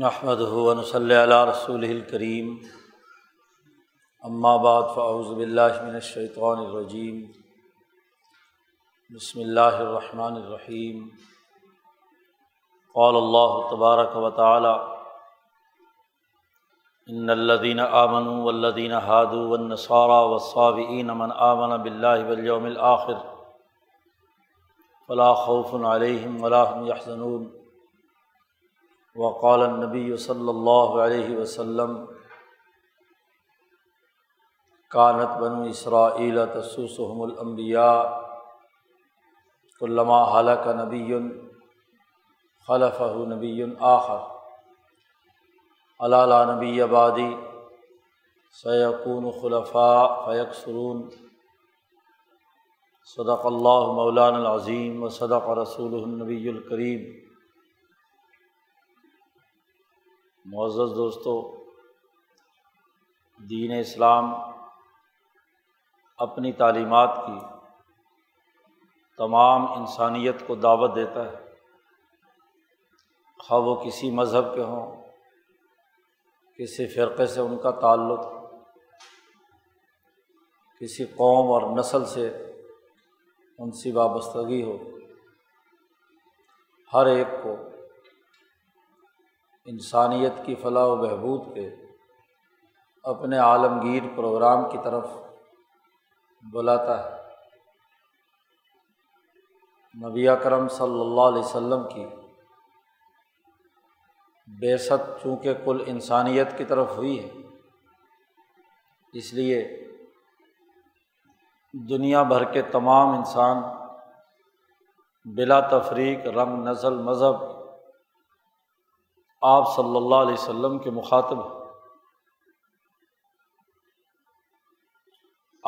نحمده ونصلی علی رسوله الکریم، اما بعد فاعوذ باللہ من الشیطان الرجیم، بسم اللہ الرحمن الرحیم۔ قال اللہ تبارک وتعالی ان الذین آمنوا والذین ہادوا والنصارى والصابئین من آمن باللہ والیوم الآخر فلا خوف علیہم ولا هم یحزنون۔ وقال النبی صلی اللہ علیہ وسلم کانت بنو اسرائیل تسوسهم الانبیاء کلما ہلک نبی خلفہ نبی آخر الا لا نبی بعدی سیکون خلفاء فیکثرون۔ صدق اللہ مولانا العظیم و صدق رسولہ النبی الکریم۔ معزز دوستو، دین اسلام اپنی تعلیمات کی تمام انسانیت کو دعوت دیتا ہے، خواہ وہ کسی مذہب کے ہوں، کسی فرقے سے ان کا تعلق، کسی قوم اور نسل سے ان سے وابستگی ہو، ہر ایک کو انسانیت کی فلاح و بہبود کے اپنے عالمگیر پروگرام کی طرف بلاتا ہے۔ نبی اکرم صلی اللہ علیہ وسلم کی بعثت چونکہ کل انسانیت کی طرف ہوئی ہے، اس لیے دنیا بھر کے تمام انسان بلا تفریق، رنگ، نسل، مذہب، آپ صلی اللہ علیہ وسلم کے مخاطب ہیں۔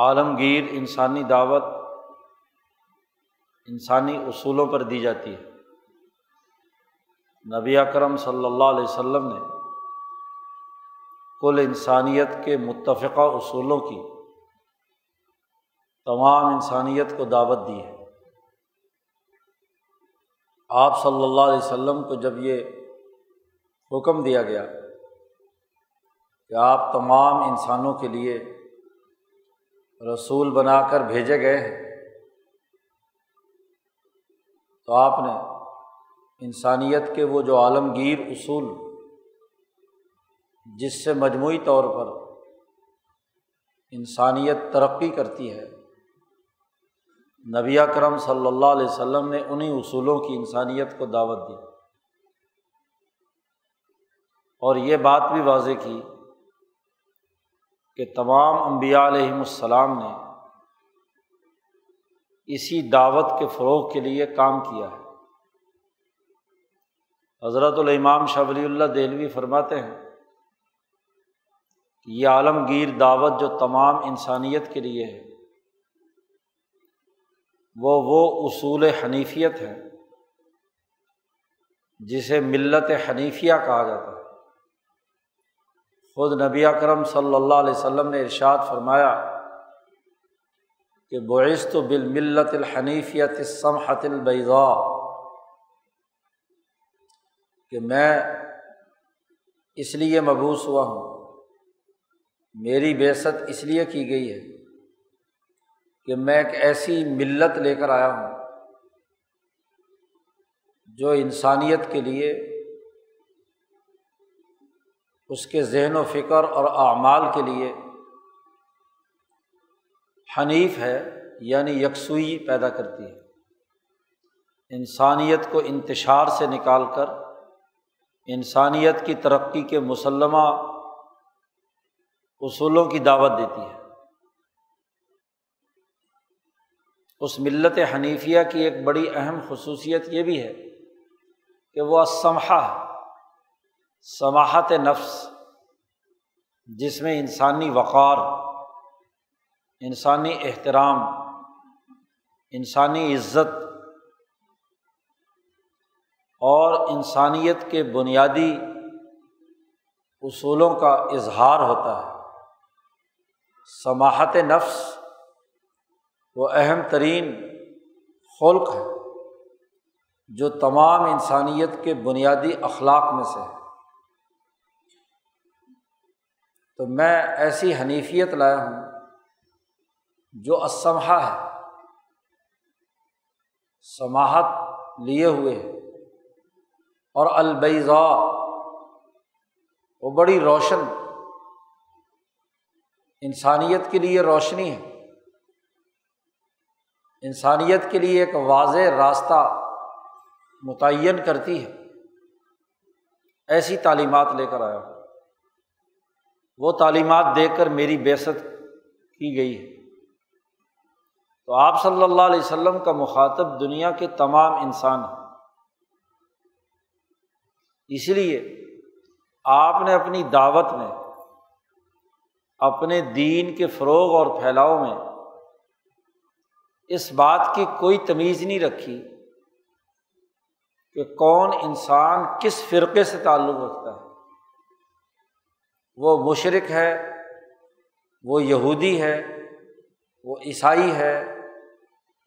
عالمگیر انسانی دعوت انسانی اصولوں پر دی جاتی ہے۔ نبی اکرم صلی اللہ علیہ وسلم نے کل انسانیت کے متفقہ اصولوں کی تمام انسانیت کو دعوت دی ہے۔ آپ صلی اللہ علیہ وسلم کو جب یہ حکم دیا گیا کہ آپ تمام انسانوں کے لیے رسول بنا کر بھیجے گئے ہیں، تو آپ نے انسانیت کے وہ جو عالمگیر اصول جس سے مجموعی طور پر انسانیت ترقی کرتی ہے، نبی اکرم صلی اللہ علیہ وسلم نے انہی اصولوں کی انسانیت کو دعوت دی، اور یہ بات بھی واضح کی کہ تمام انبیاء علیہم السلام نے اسی دعوت کے فروغ کے لیے کام کیا ہے۔ حضرت الامام شاہ ولی اللہ دہلوی فرماتے ہیں کہ یہ عالمگیر دعوت جو تمام انسانیت کے لیے ہے وہ اصول حنیفیت ہے، جسے ملت حنیفیہ کہا جاتا ہے۔ خود نبی اکرم صلی اللہ علیہ وسلم نے ارشاد فرمایا کہ بعثت بالملۃ الحنیفیۃ السمحۃ البیضاء، کہ میں اس لیے مبعوث ہوا ہوں، میری بعثت اس لیے کی گئی ہے کہ میں ایک ایسی ملت لے کر آیا ہوں جو انسانیت کے لیے اس کے ذہن و فکر اور اعمال کے لیے حنیف ہے، یعنی یکسوئی پیدا کرتی ہے، انسانیت کو انتشار سے نکال کر انسانیت کی ترقی کے مسلمہ اصولوں کی دعوت دیتی ہے۔ اس ملت حنیفیہ کی ایک بڑی اہم خصوصیت یہ بھی ہے کہ وہ السمحہ ہے، سماحت نفس، جس میں انسانی وقار، انسانی احترام، انسانی عزت اور انسانیت کے بنیادی اصولوں کا اظہار ہوتا ہے۔ سماحت نفس وہ اہم ترین خلق ہے جو تمام انسانیت کے بنیادی اخلاق میں سے ہے۔ تو میں ایسی حنیفیت لایا ہوں جو السمحہ ہے، سماحت لیے ہوئے ہے، اور البیضاء وہ بڑی روشن انسانیت کے لیے روشنی ہے، انسانیت کے لیے ایک واضح راستہ متعین کرتی ہے، ایسی تعلیمات لے کر آیا ہوں۔ وہ تعلیمات دے کر میری بعثت کی گئی ہے۔ تو آپ صلی اللہ علیہ وسلم کا مخاطب دنیا کے تمام انسان ہیں، اس لیے آپ نے اپنی دعوت میں، اپنے دین کے فروغ اور پھیلاؤ میں اس بات کی کوئی تمیز نہیں رکھی کہ کون انسان کس فرقے سے تعلق رکھتا ہے، وہ مشرک ہے، وہ یہودی ہے، وہ عیسائی ہے،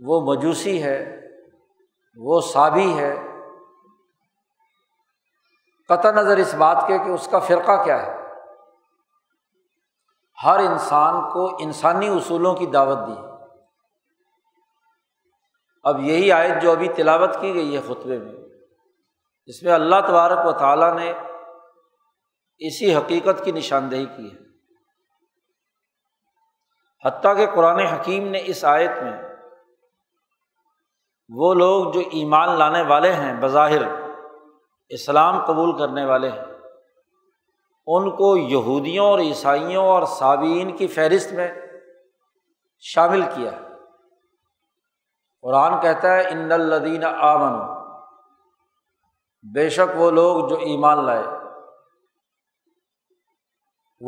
وہ مجوسی ہے، وہ صابی ہے، قطع نظر اس بات کے کہ اس کا فرقہ کیا ہے۔ ہر انسان کو انسانی اصولوں کی دعوت دی۔ اب یہی آیت جو ابھی تلاوت کی گئی ہے خطبے میں، اس میں اللہ تبارک و تعالیٰ نے اسی حقیقت کی نشاندہی کی ہے۔ حتیٰ کہ قرآن حکیم نے اس آیت میں وہ لوگ جو ایمان لانے والے ہیں، بظاہر اسلام قبول کرنے والے ہیں، ان کو یہودیوں اور عیسائیوں اور صابئین کی فہرست میں شامل کیا۔ قرآن کہتا ہے ان الذین آمنوا، بے شک وہ لوگ جو ایمان لائے،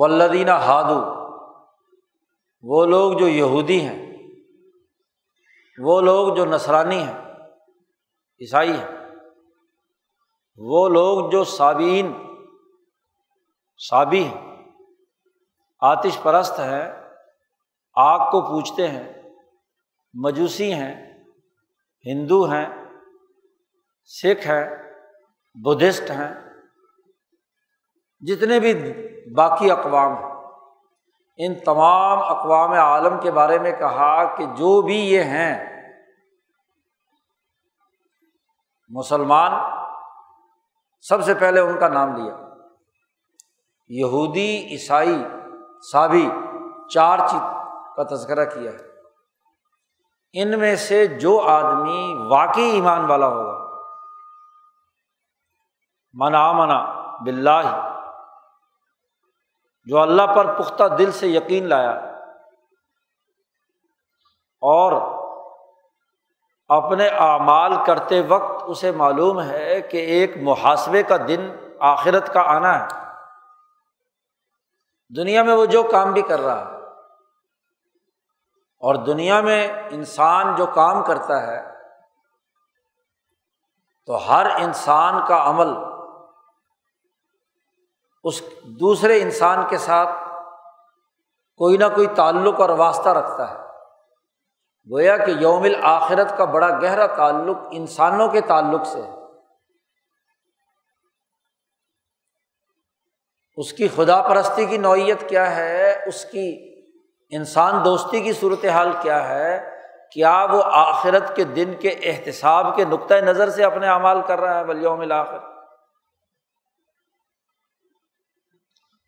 والذین ہادو، وہ لوگ جو یہودی ہیں، وہ لوگ جو نصرانی ہیں، عیسائی ہیں، وہ لوگ جو صابئین، صابی ہیں، آتش پرست ہیں، آگ کو پوجتے ہیں، مجوسی ہیں، ہندو ہیں، سکھ ہیں، بدھسٹ ہیں، جتنے بھی باقی اقوام ہیں، ان تمام اقوام عالم کے بارے میں کہا کہ جو بھی یہ ہیں مسلمان، سب سے پہلے ان کا نام لیا۔ یہودی، عیسائی، صابی، چار چیز کا تذکرہ کیا ہے۔ ان میں سے جو آدمی واقعی ایمان والا ہوگا، من آمن باللہ، جو اللہ پر پختہ دل سے یقین لایا اور اپنے اعمال کرتے وقت اسے معلوم ہے کہ ایک محاسبے کا دن، آخرت کا آنا ہے، دنیا میں وہ جو کام بھی کر رہا ہے، اور دنیا میں انسان جو کام کرتا ہے تو ہر انسان کا عمل اس دوسرے انسان کے ساتھ کوئی نہ کوئی تعلق اور واسطہ رکھتا ہے۔ گویا کہ یوم الآخرت کا بڑا گہرا تعلق انسانوں کے تعلق سے ہے، اس کی خدا پرستی کی نوعیت کیا ہے، اس کی انسان دوستی کی صورتحال کیا ہے، کیا وہ آخرت کے دن کے احتساب کے نقطہ نظر سے اپنے اعمال کر رہا ہے، والیوم الآخر،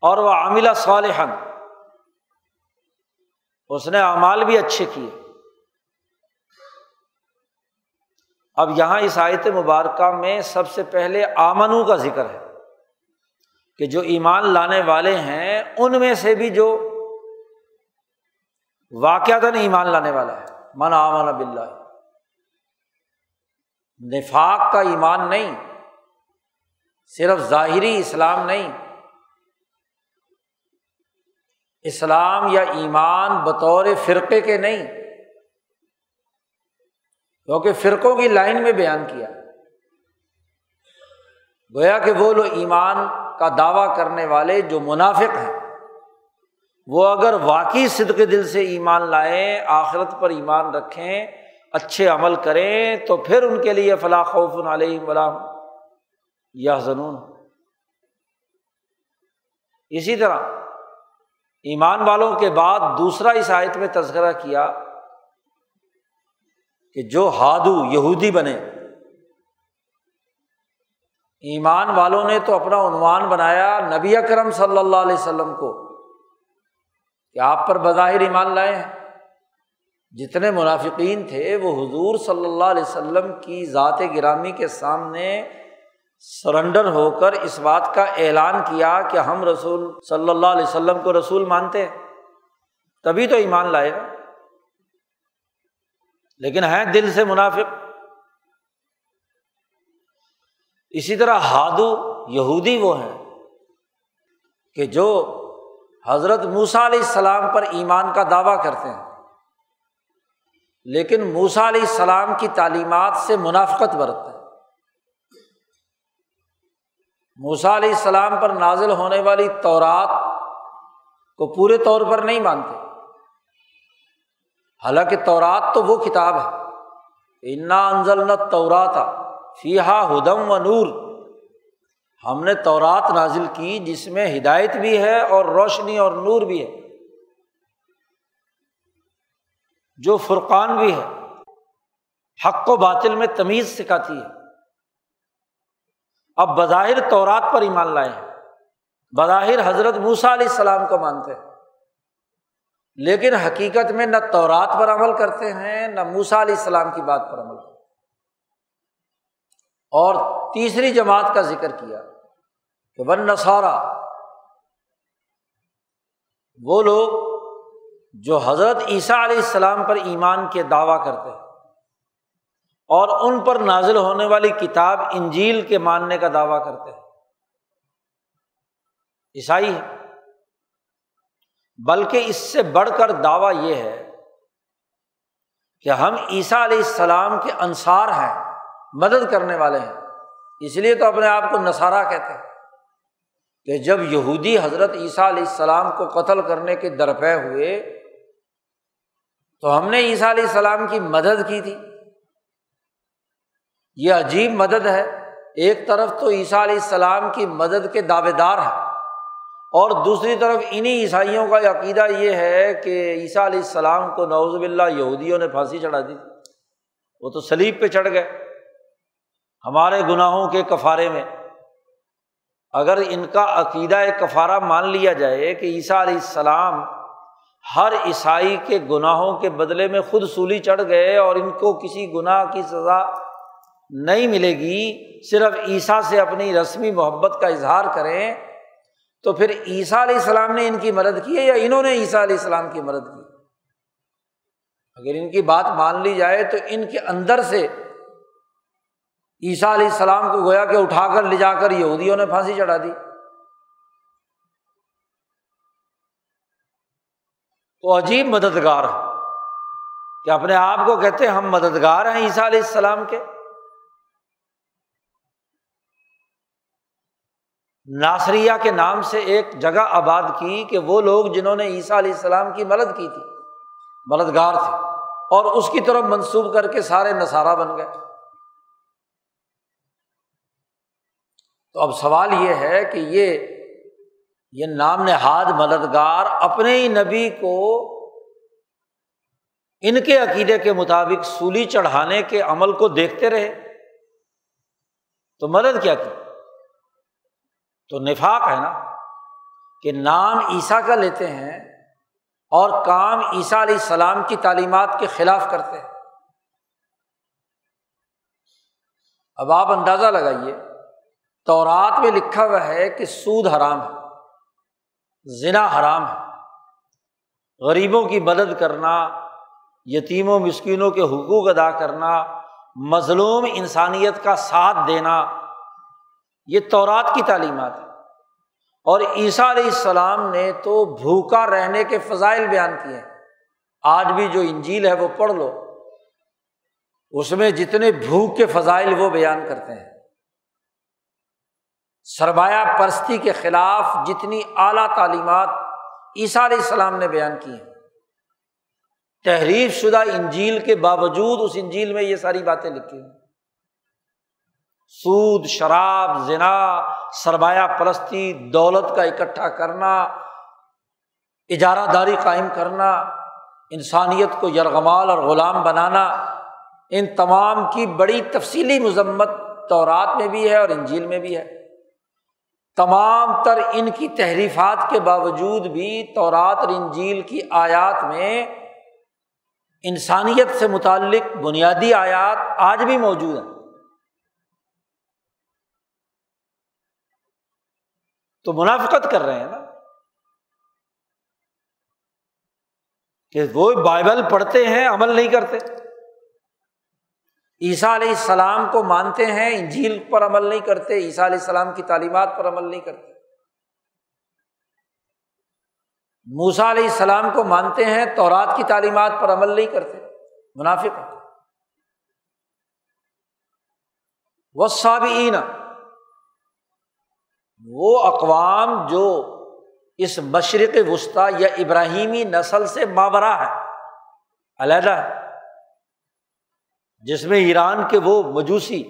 اور وہ عاملہ صالحا، اس نے اعمال بھی اچھے کیے۔ اب یہاں اس آیت مبارکہ میں سب سے پہلے آمنو کا ذکر ہے کہ جو ایمان لانے والے ہیں ان میں سے بھی جو واقعتاً ایمان لانے والا ہے، من آمن باللہ، نفاق کا ایمان نہیں، صرف ظاہری اسلام نہیں، اسلام یا ایمان بطور فرقے کے نہیں، کیونکہ فرقوں کی لائن میں بیان کیا۔ گویا کہ وہ لوگ ایمان کا دعویٰ کرنے والے جو منافق ہیں، وہ اگر واقعی صدق دل سے ایمان لائیں، آخرت پر ایمان رکھیں، اچھے عمل کریں، تو پھر ان کے لیے فلا خوف علیہم ولا ہم یحزنون۔ اسی طرح ایمان والوں کے بعد دوسرا اس آیت میں تذکرہ کیا کہ جو ہادو یہودی بنے، ایمان والوں نے تو اپنا عنوان بنایا نبی اکرم صلی اللہ علیہ وسلم کو کہ آپ پر بظاہر ایمان لائے ہیں، جتنے منافقین تھے وہ حضور صلی اللہ علیہ وسلم کی ذات گرامی کے سامنے سرنڈر ہو کر اس بات کا اعلان کیا کہ ہم رسول صلی اللہ علیہ وسلم کو رسول مانتے ہیں، تبھی تو ایمان لائے گا، لیکن ہیں دل سے منافق۔ اسی طرح ہادو یہودی وہ ہیں کہ جو حضرت موسیٰ علیہ السلام پر ایمان کا دعویٰ کرتے ہیں، لیکن موسیٰ علیہ السلام کی تعلیمات سے منافقت برتتے ہیں۔ موسیٰ علیہ السلام پر نازل ہونے والی تورات کو پورے طور پر نہیں مانتے، حالانکہ تورات تو وہ کتاب ہے، اِنَّا أَنزَلْنَا التَّوْرَاتَ فِيهَا هُدًى وَنُورٌ، ہم نے تورات نازل کی جس میں ہدایت بھی ہے اور روشنی اور نور بھی ہے، جو فرقان بھی ہے، حق و باطل میں تمیز سکھاتی ہے۔ اب بظاہر تورات پر ایمان لائے ہیں، بظاہر حضرت موسیٰ علیہ السلام کو مانتے ہیں، لیکن حقیقت میں نہ تورات پر عمل کرتے ہیں نہ موسیٰ علیہ السلام کی بات پر عمل کرتے ہیں۔ اور تیسری جماعت کا ذکر کیا کہ والنصارى، وہ لوگ جو حضرت عیسیٰ علیہ السلام پر ایمان کے دعویٰ کرتے ہیں اور ان پر نازل ہونے والی کتاب انجیل کے ماننے کا دعویٰ کرتے ہیں، عیسائی ہے، بلکہ اس سے بڑھ کر دعویٰ یہ ہے کہ ہم عیسیٰ علیہ السلام کے انصار ہیں، مدد کرنے والے ہیں، اس لیے تو اپنے آپ کو نصارہ کہتے ہیں۔ کہ جب یہودی حضرت عیسیٰ علیہ السلام کو قتل کرنے کے درپے ہوئے تو ہم نے عیسیٰ علیہ السلام کی مدد کی تھی، یہ عجیب مدد ہے۔ ایک طرف تو عیسیٰ علیہ السلام کی مدد کے دعوے دار ہیں، اور دوسری طرف انہی عیسائیوں کا عقیدہ یہ ہے کہ عیسیٰ علیہ السلام کو نعوذ باللہ یہودیوں نے پھانسی چڑھا دی، وہ تو صلیب پہ چڑھ گئے ہمارے گناہوں کے کفارے میں۔ اگر ان کا عقیدہ کفارہ مان لیا جائے کہ عیسیٰ علیہ السلام ہر عیسائی کے گناہوں کے بدلے میں خود سولی چڑھ گئے اور ان کو کسی گناہ کی سزا نہیں ملے گی، صرف عیسیٰ سے اپنی رسمی محبت کا اظہار کریں، تو پھر عیسیٰ علیہ السلام نے ان کی مدد کی ہے یا انہوں نے عیسیٰ علیہ السلام کی مدد کی؟ اگر ان کی بات مان لی جائے تو ان کے اندر سے عیسیٰ علیہ السلام کو گویا کہ اٹھا کر لے جا کر یہودیوں نے پھانسی چڑھا دی۔ تو عجیب مددگار ہے کہ اپنے آپ کو کہتے ہیں ہم مددگار ہیں عیسیٰ علیہ السلام کے، ناصریہ کے نام سے ایک جگہ آباد کی کہ وہ لوگ جنہوں نے عیسیٰ علیہ السلام کی مدد کی تھی مددگار تھے، اور اس کی طرف منسوب کر کے سارے نصارہ بن گئے۔ تو اب سوال یہ ہے کہ یہ نام نہاد مددگار اپنے ہی نبی کو ان کے عقیدے کے مطابق سولی چڑھانے کے عمل کو دیکھتے رہے، تو مدد کیا کی؟ تو نفاق ہے نا، کہ نام عیسیٰ کا لیتے ہیں اور کام عیسیٰ علیہ السلام کی تعلیمات کے خلاف کرتے ہیں۔ اب آپ اندازہ لگائیے، تورات میں لکھا ہوا ہے کہ سود حرام ہے، زنا حرام ہے، غریبوں کی مدد کرنا، یتیموں مسکینوں کے حقوق ادا کرنا، مظلوم انسانیت کا ساتھ دینا، یہ تورات کی تعلیمات ہے۔ اور عیسیٰ علیہ السلام نے تو بھوکا رہنے کے فضائل بیان کیے ہیں۔ آج بھی جو انجیل ہے وہ پڑھ لو، اس میں جتنے بھوک کے فضائل وہ بیان کرتے ہیں، سرمایہ پرستی کے خلاف جتنی اعلیٰ تعلیمات عیسیٰ علیہ السلام نے بیان کی ہیں، تحریف شدہ انجیل کے باوجود اس انجیل میں یہ ساری باتیں لکھی ہیں۔ سود، شراب، زنا، سرمایہ پرستی، دولت کا اکٹھا کرنا، اجارہ داری قائم کرنا، انسانیت کو یرغمال اور غلام بنانا، ان تمام کی بڑی تفصیلی مذمت تورات میں بھی ہے اور انجیل میں بھی ہے۔ تمام تر ان کی تحریفات کے باوجود بھی تورات اور انجیل کی آیات میں انسانیت سے متعلق بنیادی آیات آج بھی موجود ہیں۔ تو منافقت کر رہے ہیں نا کہ وہ بائبل پڑھتے ہیں عمل نہیں کرتے، عیسیٰ علیہ السلام کو مانتے ہیں انجیل پر عمل نہیں کرتے، عیسیٰ علیہ السلام کی تعلیمات پر عمل نہیں کرتے، موسیٰ علیہ السلام کو مانتے ہیں تورات کی تعلیمات پر عمل نہیں کرتے، منافق ہیں۔ والصابئین، وہ اقوام جو اس مشرق وسطی یا ابراہیمی نسل سے ماورا ہے، علیحدہ ہے، جس میں ایران کے وہ مجوسی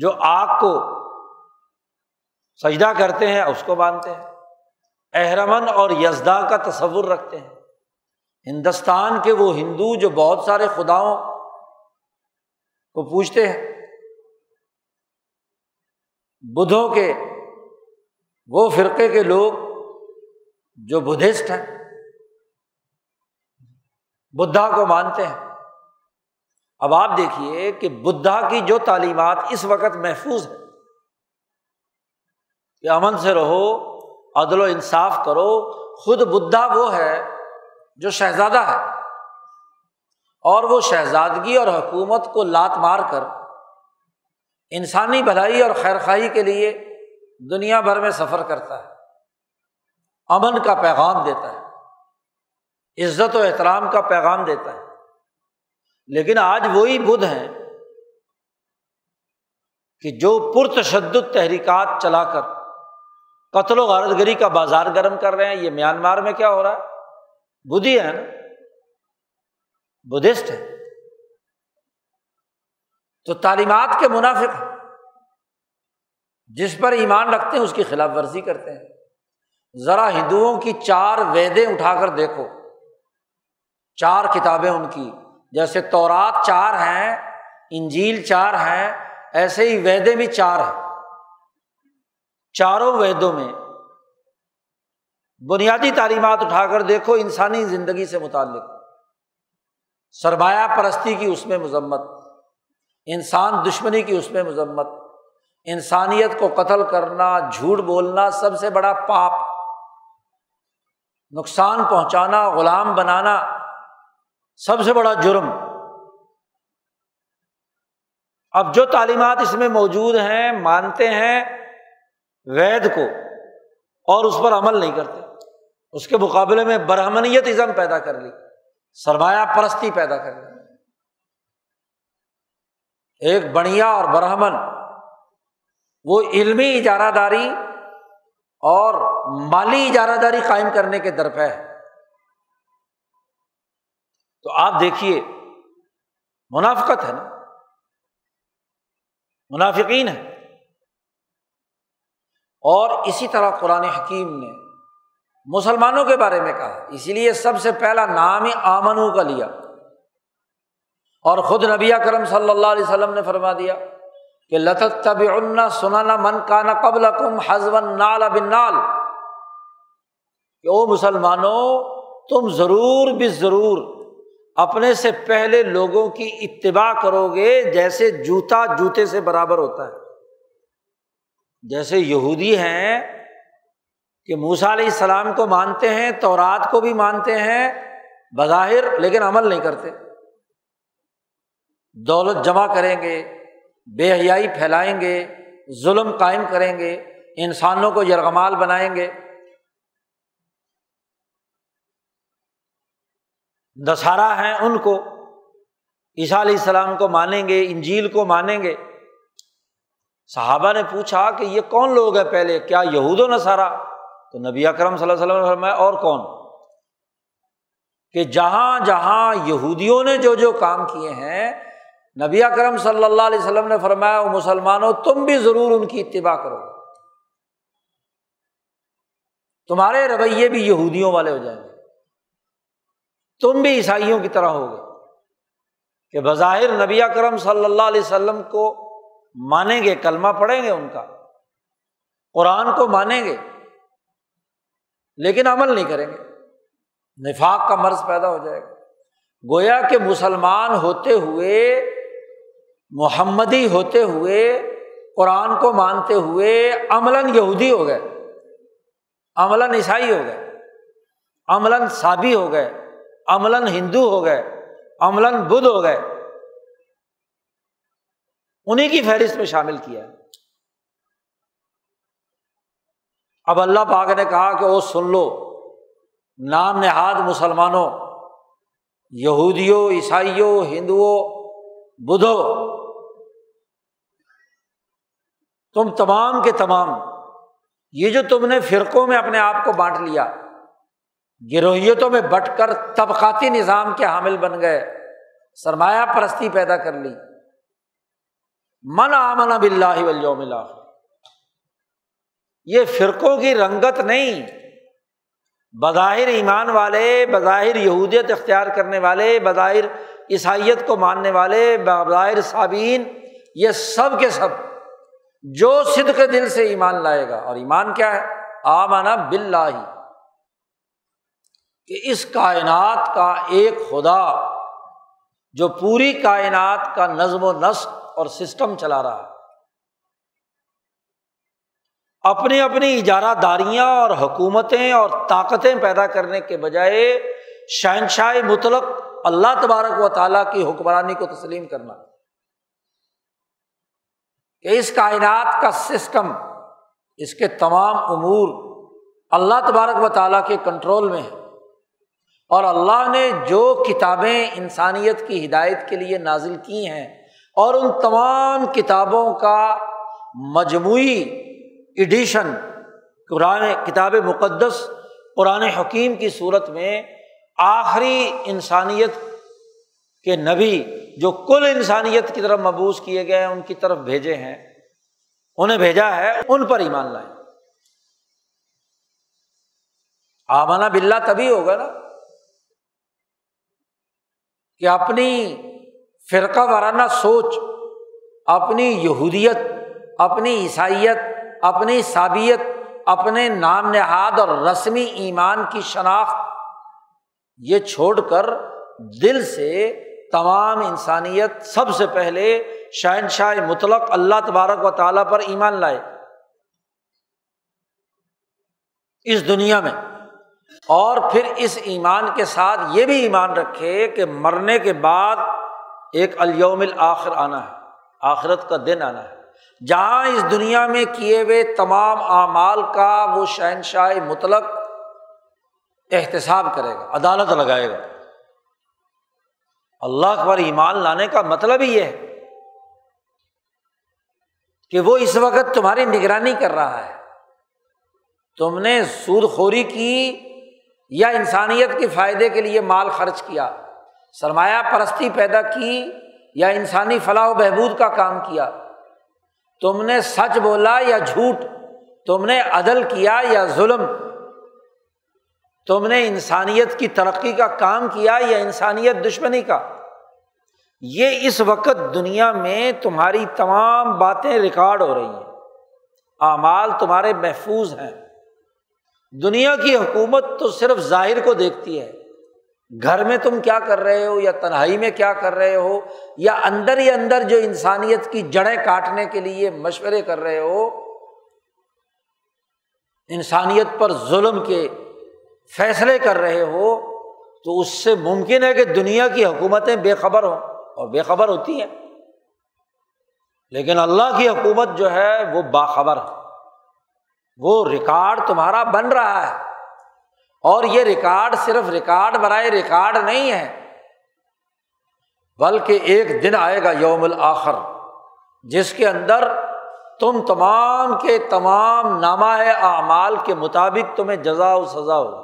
جو آگ کو سجدہ کرتے ہیں اس کو مانتے ہیں، اہرمن اور یزدا کا تصور رکھتے ہیں، ہندوستان کے وہ ہندو جو بہت سارے خداؤں کو پوجتے ہیں، بدھوں کے وہ فرقے کے لوگ جو بدھسٹ ہیں، بدھا کو مانتے ہیں۔ اب آپ دیکھیے کہ بدھا کی جو تعلیمات اس وقت محفوظ ہیں کہ امن سے رہو، عدل و انصاف کرو، خود بدھا وہ ہے جو شہزادہ ہے، اور وہ شہزادگی اور حکومت کو لات مار کر انسانی بھلائی اور خیرخواہی کے لیے دنیا بھر میں سفر کرتا ہے، امن کا پیغام دیتا ہے، عزت و احترام کا پیغام دیتا ہے۔ لیکن آج وہی بدھ ہیں کہ جو پرتشدد تحریکات چلا کر قتل و غارت گری کا بازار گرم کر رہے ہیں۔ یہ میانمار میں کیا ہو رہا ہے؟ بدھی ہیں نا، بدھسٹ ہیں، تو تعلیمات کے منافق ہیں، جس پر ایمان رکھتے ہیں اس کی خلاف ورزی کرتے ہیں۔ ذرا ہندوؤں کی 4 ویدیں اٹھا کر دیکھو، 4 کتابیں ان کی، جیسے تورات 4 ہیں، انجیل 4 ہیں، ایسے ہی ویدے بھی 4 ہیں۔ چاروں ویدوں میں بنیادی تعلیمات اٹھا کر دیکھو انسانی زندگی سے متعلق، سرمایہ پرستی کی اس میں مذمت، انسان دشمنی کی اس میں مذمت، انسانیت کو قتل کرنا، جھوٹ بولنا سب سے بڑا پاپ، نقصان پہنچانا، غلام بنانا سب سے بڑا جرم۔ اب جو تعلیمات اس میں موجود ہیں مانتے ہیں وید کو اور اس پر عمل نہیں کرتے، اس کے مقابلے میں برہمنیت ازم پیدا کر لی، سرمایہ پرستی پیدا کر لی۔ ایک بنیا اور برہمن، وہ علمی اجارہ داری اور مالی اجارہ داری قائم کرنے کے درپے ہے۔ تو آپ دیکھیے منافقت ہے نا، منافقین ہیں۔ اور اسی طرح قرآن حکیم نے مسلمانوں کے بارے میں کہا، اسی لیے سب سے پہلا نام آمنو کا لیا، اور خود نبی اکرم صلی اللہ علیہ وسلم نے فرما دیا کہ لَتَتَّبِعُنَّ سُنَنَ مَنْ كَانَ قَبْلَكُمْ حَذْوَ النَّالَ بِالنَّالِ، کہ او مسلمانوں تم ضرور بالضرور اپنے سے پہلے لوگوں کی اتباع کرو گے جیسے جوتا جوتے سے برابر ہوتا ہے۔ جیسے یہودی ہیں کہ موسیٰ علیہ السلام کو مانتے ہیں، تورات کو بھی مانتے ہیں بظاہر، لیکن عمل نہیں کرتے، دولت جمع کریں گے، بے حیائی پھیلائیں گے، ظلم قائم کریں گے، انسانوں کو یرغمال بنائیں گے۔ نصارہ ہیں، ان کو عیسیٰ علیہ السلام کو مانیں گے، انجیل کو مانیں گے۔ صحابہ نے پوچھا کہ یہ کون لوگ ہیں پہلے، کیا یہود و نصارہ؟ تو نبی اکرم صلی اللہ علیہ وسلم نے فرمایا اور کون، کہ جہاں جہاں یہودیوں نے جو جو کام کیے ہیں، نبی اکرم صلی اللہ علیہ وسلم نے فرمایا وہ مسلمانوں تم بھی ضرور ان کی اتباع کرو۔ تمہارے رویے بھی یہودیوں والے ہو جائیں گے، تم بھی عیسائیوں کی طرح ہو گے کہ بظاہر نبی اکرم صلی اللہ علیہ وسلم کو مانیں گے، کلمہ پڑھیں گے، ان کا قرآن کو مانیں گے، لیکن عمل نہیں کریں گے، نفاق کا مرض پیدا ہو جائے گا۔ گویا کہ مسلمان ہوتے ہوئے، محمدی ہوتے ہوئے، قرآن کو مانتے ہوئے عملاً یہودی ہو گئے، عملاً عیسائی ہو گئے، عملاً صابی ہو گئے، عملاً ہندو ہو گئے، عملاً بدھ ہو گئے، انہیں کی فہرست میں شامل کیا۔ اب اللہ پاک نے کہا کہ وہ سن لو، نام نہاد مسلمانوں، یہودیوں، عیسائیوں، ہندوؤں، بدھو، تم تمام کے تمام، یہ جو تم نے فرقوں میں اپنے آپ کو بانٹ لیا، گروہیتوں میں بٹ کر طبقاتی نظام کے حامل بن گئے، سرمایہ پرستی پیدا کر لی، من آمن باللہ والیوم الاخر، یہ فرقوں کی رنگت نہیں، بظاہر ایمان والے، بظاہر یہودیت اختیار کرنے والے، بظاہر عیسائیت کو ماننے والے، بظاہر صابئین، یہ سب کے سب جو صدق دل سے ایمان لائے گا، اور ایمان کیا ہے؟ آمنا باللہ، کہ اس کائنات کا ایک خدا جو پوری کائنات کا نظم و نسق اور سسٹم چلا رہا ہے، اپنی اپنی اجارہ داریاں اور حکومتیں اور طاقتیں پیدا کرنے کے بجائے شہنشاہ مطلق اللہ تبارک و تعالیٰ کی حکمرانی کو تسلیم کرنا، کہ اس کائنات کا سسٹم، اس کے تمام امور اللہ تبارک و تعالیٰ کے کنٹرول میں ہے، اور اللہ نے جو کتابیں انسانیت کی ہدایت کے لیے نازل کی ہیں، اور ان تمام کتابوں کا مجموعی ایڈیشن قرآن، کتاب مقدس قرآن حکیم کی صورت میں آخری انسانیت کے نبی جو کل انسانیت کی طرف مبعوث کیے گئے ہیں، ان کی طرف بھیجے ہیں، انہیں بھیجا ہے، ان پر ایمان لائیں۔ آمنا باللہ تبھی ہوگا نا کہ اپنی فرقہ وارانہ سوچ، اپنی یہودیت، اپنی عیسائیت، اپنی صابیت، اپنے نام نہاد اور رسمی ایمان کی شناخت یہ چھوڑ کر دل سے تمام انسانیت سب سے پہلے شہنشاہ مطلق اللہ تبارک و تعالیٰ پر ایمان لائے اس دنیا میں، اور پھر اس ایمان کے ساتھ یہ بھی ایمان رکھے کہ مرنے کے بعد ایک الیوم الاخر آنا ہے، آخرت کا دن آنا ہے، جہاں اس دنیا میں کیے ہوئے تمام اعمال کا وہ شہنشاہ مطلق احتساب کرے گا، عدالت لگائے گا۔ اللہ پر ایمان لانے کا مطلب ہی یہ ہے کہ وہ اس وقت تمہاری نگرانی کر رہا ہے، تم نے سود خوری کی یا انسانیت کے فائدے کے لیے مال خرچ کیا، سرمایہ پرستی پیدا کی یا انسانی فلاح و بہبود کا کام کیا، تم نے سچ بولا یا جھوٹ، تم نے عدل کیا یا ظلم، تم نے انسانیت کی ترقی کا کام کیا یا انسانیت دشمنی کا، یہ اس وقت دنیا میں تمہاری تمام باتیں ریکارڈ ہو رہی ہیں، اعمال تمہارے محفوظ ہیں۔ دنیا کی حکومت تو صرف ظاہر کو دیکھتی ہے، گھر میں تم کیا کر رہے ہو، یا تنہائی میں کیا کر رہے ہو، یا اندر ہی اندر جو انسانیت کی جڑیں کاٹنے کے لیے مشورے کر رہے ہو، انسانیت پر ظلم کے فیصلے کر رہے ہو، تو اس سے ممکن ہے کہ دنیا کی حکومتیں بے خبر ہوں، اور بے خبر ہوتی ہیں، لیکن اللہ کی حکومت جو ہے وہ باخبر ہے، وہ ریکارڈ تمہارا بن رہا ہے، اور یہ ریکارڈ صرف ریکارڈ برائے ریکارڈ نہیں ہے، بلکہ ایک دن آئے گا یوم الاخر جس کے اندر تم تمام کے تمام نامہ اعمال کے مطابق تمہیں جزا و سزا ہوگا۔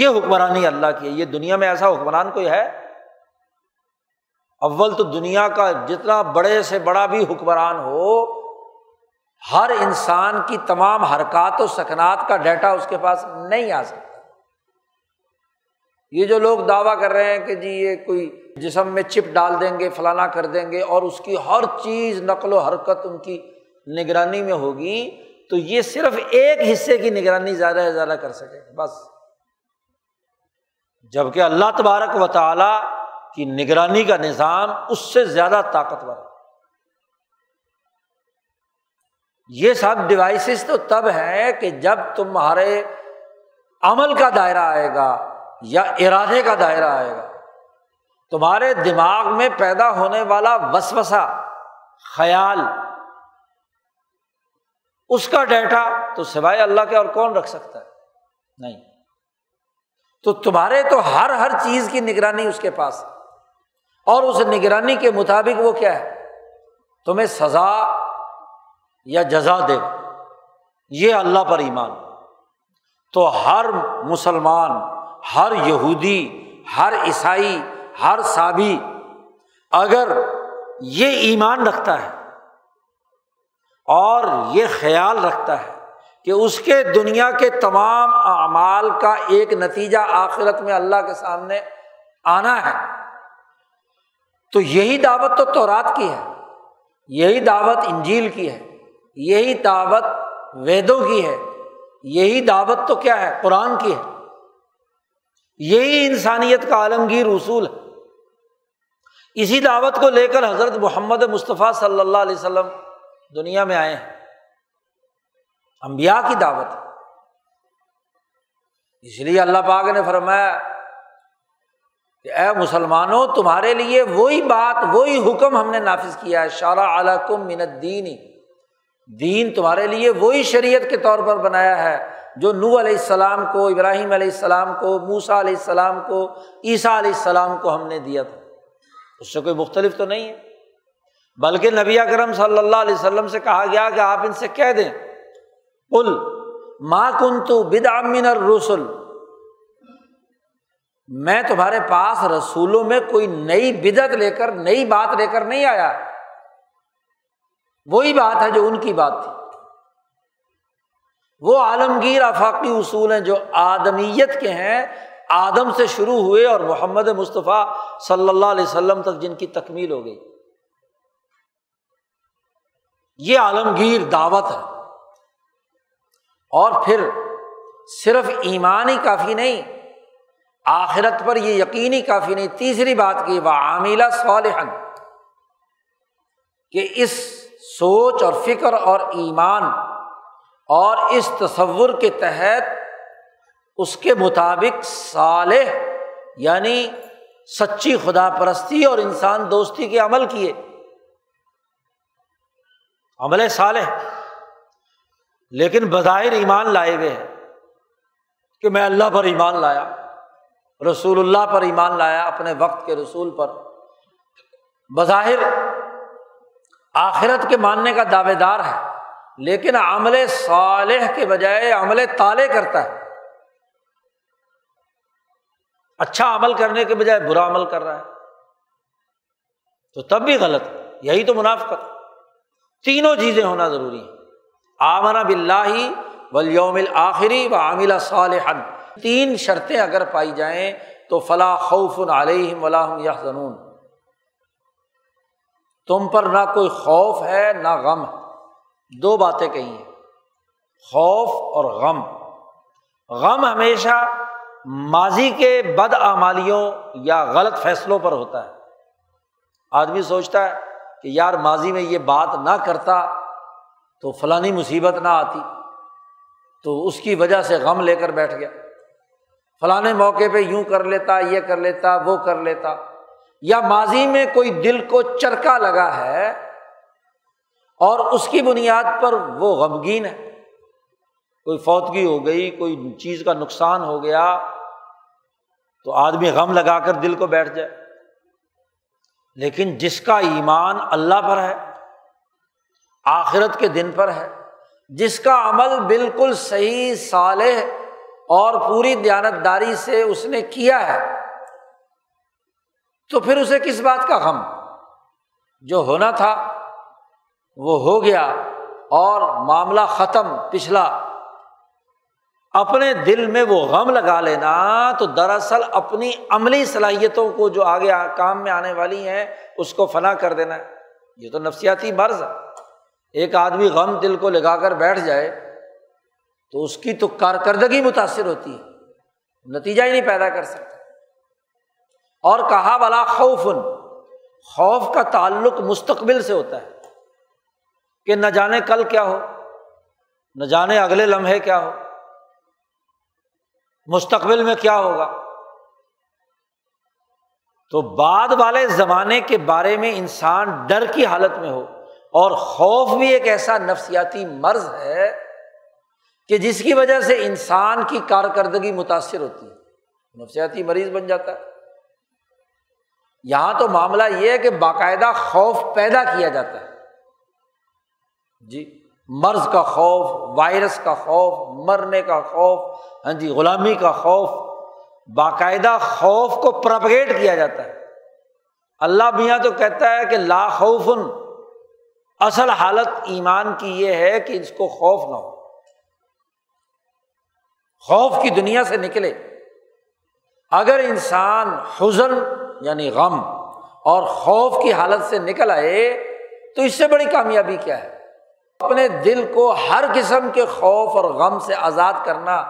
یہ حکمرانی اللہ کی ہے، یہ دنیا میں ایسا حکمران کوئی ہے؟ اول تو دنیا کا جتنا بڑے سے بڑا بھی حکمران ہو، ہر انسان کی تمام حرکات و سکنات کا ڈیٹا اس کے پاس نہیں آ سکتا۔ یہ جو لوگ دعویٰ کر رہے ہیں کہ جی یہ کوئی جسم میں چپ ڈال دیں گے، فلانا کر دیں گے، اور اس کی ہر چیز نقل و حرکت ان کی نگرانی میں ہوگی، تو یہ صرف ایک حصے کی نگرانی زیادہ سے زیادہ کر سکے بس، جبکہ اللہ تبارک و تعالی کی نگرانی کا نظام اس سے زیادہ طاقتور ہے۔ یہ سب ڈیوائسز تو تب ہیں کہ جب تمہارے عمل کا دائرہ آئے گا یا ارادے کا دائرہ آئے گا، تمہارے دماغ میں پیدا ہونے والا وسوسہ، خیال، اس کا ڈیٹا تو سوائے اللہ کے اور کون رکھ سکتا ہے؟ نہیں، تو تمہارے تو ہر چیز کی نگرانی اس کے پاس، اور اس نگرانی کے مطابق وہ کیا ہے، تمہیں سزا یا جزا دے گا۔ یہ اللہ پر ایمان، تو ہر مسلمان، ہر یہودی، ہر عیسائی، ہر صابی اگر یہ ایمان رکھتا ہے اور یہ خیال رکھتا ہے کہ اس کے دنیا کے تمام اعمال کا ایک نتیجہ آخرت میں اللہ کے سامنے آنا ہے، تو یہی دعوت تو تورات کی ہے، یہی دعوت انجیل کی ہے، یہی دعوت ویدوں کی ہے، یہی دعوت تو کیا ہے، قرآن کی ہے، یہی انسانیت کا عالمگیر اصول ہے۔ اسی دعوت کو لے کر حضرت محمد مصطفیٰ صلی اللہ علیہ وسلم دنیا میں آئے ہیں، انبیاء کی دعوت ہے۔ اس لیے اللہ پاک نے فرمایا کہ اے مسلمانوں، تمہارے لیے وہی بات، وہی حکم ہم نے نافذ کیا ہے، شرع علیکم من الدین، دین تمہارے لیے وہی شریعت کے طور پر بنایا ہے جو نوح علیہ السلام کو، ابراہیم علیہ السلام کو، موسیٰ علیہ السلام کو، عیسیٰ علیہ السلام کو ہم نے دیا تھا، اس سے کوئی مختلف تو نہیں ہے، بلکہ نبی اکرم صلی اللہ علیہ وسلم سے کہا گیا کہ آپ ان سے کہہ دیں، قل ما كنت بدعا من الرسل، میں تمہارے پاس رسولوں میں کوئی نئی بدعت لے کر، نئی بات لے کر نہیں آیا، وہی بات ہے جو ان کی بات تھی، وہ عالمگیر آفاقی اصول ہیں جو آدمیت کے ہیں، آدم سے شروع ہوئے اور محمد مصطفیٰ صلی اللہ علیہ وسلم تک جن کی تکمیل ہو گئی۔ یہ عالمگیر دعوت ہے، اور پھر صرف ایمان ہی کافی نہیں، آخرت پر یہ یقین ہی کافی نہیں، تیسری بات کی وَعَامِلَ صَالِحًا، کہ اس سوچ اور فکر اور ایمان اور اس تصور کے تحت اس کے مطابق صالح یعنی سچی خدا پرستی اور انسان دوستی کے عمل کیے، عمل صالح، لیکن بظاہر ایمان لائے ہوئے ہیں کہ میں اللہ پر ایمان لایا، رسول اللہ پر ایمان لایا، اپنے وقت کے رسول پر، بظاہر آخرت کے ماننے کا دعوے دار ہے، لیکن عمل صالح کے بجائے عمل طالع کرتا ہے، اچھا عمل کرنے کے بجائے برا عمل کر رہا ہے، تو تب بھی غلط ہے، یہی تو منافقت ہے۔ تینوں چیزیں ہونا ضروری ہیں، آمن باللہ والیوم الآخر وعمل صالحا، تین شرطیں اگر پائی جائیں تو فلا خوف علیہم ولا هم یحزنون، تم پر نہ کوئی خوف ہے نہ غم ہے۔ دو باتیں کہی ہیں، خوف اور غم۔ غم ہمیشہ ماضی کے بد اعمالیوں یا غلط فیصلوں پر ہوتا ہے، آدمی سوچتا ہے کہ یار ماضی میں یہ بات نہ کرتا تو فلانی مصیبت نہ آتی، تو اس کی وجہ سے غم لے کر بیٹھ گیا، فلانے موقع پہ یوں کر لیتا، یہ کر لیتا، وہ کر لیتا، یا ماضی میں کوئی دل کو چرکا لگا ہے اور اس کی بنیاد پر وہ غمگین ہے، کوئی فوتگی ہو گئی، کوئی چیز کا نقصان ہو گیا، تو آدمی غم لگا کر دل کو بیٹھ جائے۔ لیکن جس کا ایمان اللہ پر ہے، آخرت کے دن پر ہے، جس کا عمل بالکل صحیح، صالح اور پوری دیانتداری سے اس نے کیا ہے، تو پھر اسے کس بات کا غم؟ جو ہونا تھا وہ ہو گیا، اور معاملہ ختم پچھلا، اپنے دل میں وہ غم لگا لینا تو دراصل اپنی عملی صلاحیتوں کو جو آگے کام میں آنے والی ہیں اس کو فنا کر دینا ہے۔ یہ تو نفسیاتی مرض ہے۔ ایک آدمی غم دل کو لگا کر بیٹھ جائے تو اس کی تو کارکردگی متاثر ہوتی ہے، نتیجہ ہی نہیں پیدا کر سکتا۔ اور کہا بلا خوفن، خوف کا تعلق مستقبل سے ہوتا ہے کہ نہ جانے کل کیا ہو، نہ جانے اگلے لمحے کیا ہو، مستقبل میں کیا ہوگا۔ تو بعد والے زمانے کے بارے میں انسان ڈر کی حالت میں ہو، اور خوف بھی ایک ایسا نفسیاتی مرض ہے کہ جس کی وجہ سے انسان کی کارکردگی متاثر ہوتی ہے، نفسیاتی مریض بن جاتا ہے۔ یہاں تو معاملہ یہ ہے کہ باقاعدہ خوف پیدا کیا جاتا ہے، جی، مرض کا خوف، وائرس کا خوف، مرنے کا خوف، ہاں جی، غلامی کا خوف، باقاعدہ خوف کو پروپیگیٹ کیا جاتا ہے۔ اللہ میاں تو کہتا ہے کہ لا خوف، اصل حالت ایمان کی یہ ہے کہ اس کو خوف نہ ہو، خوف کی دنیا سے نکلے۔ اگر انسان حزن یعنی غم اور خوف کی حالت سے نکل آئے تو اس سے بڑی کامیابی کیا ہے؟ اپنے دل کو ہر قسم کے خوف اور غم سے آزاد کرنا،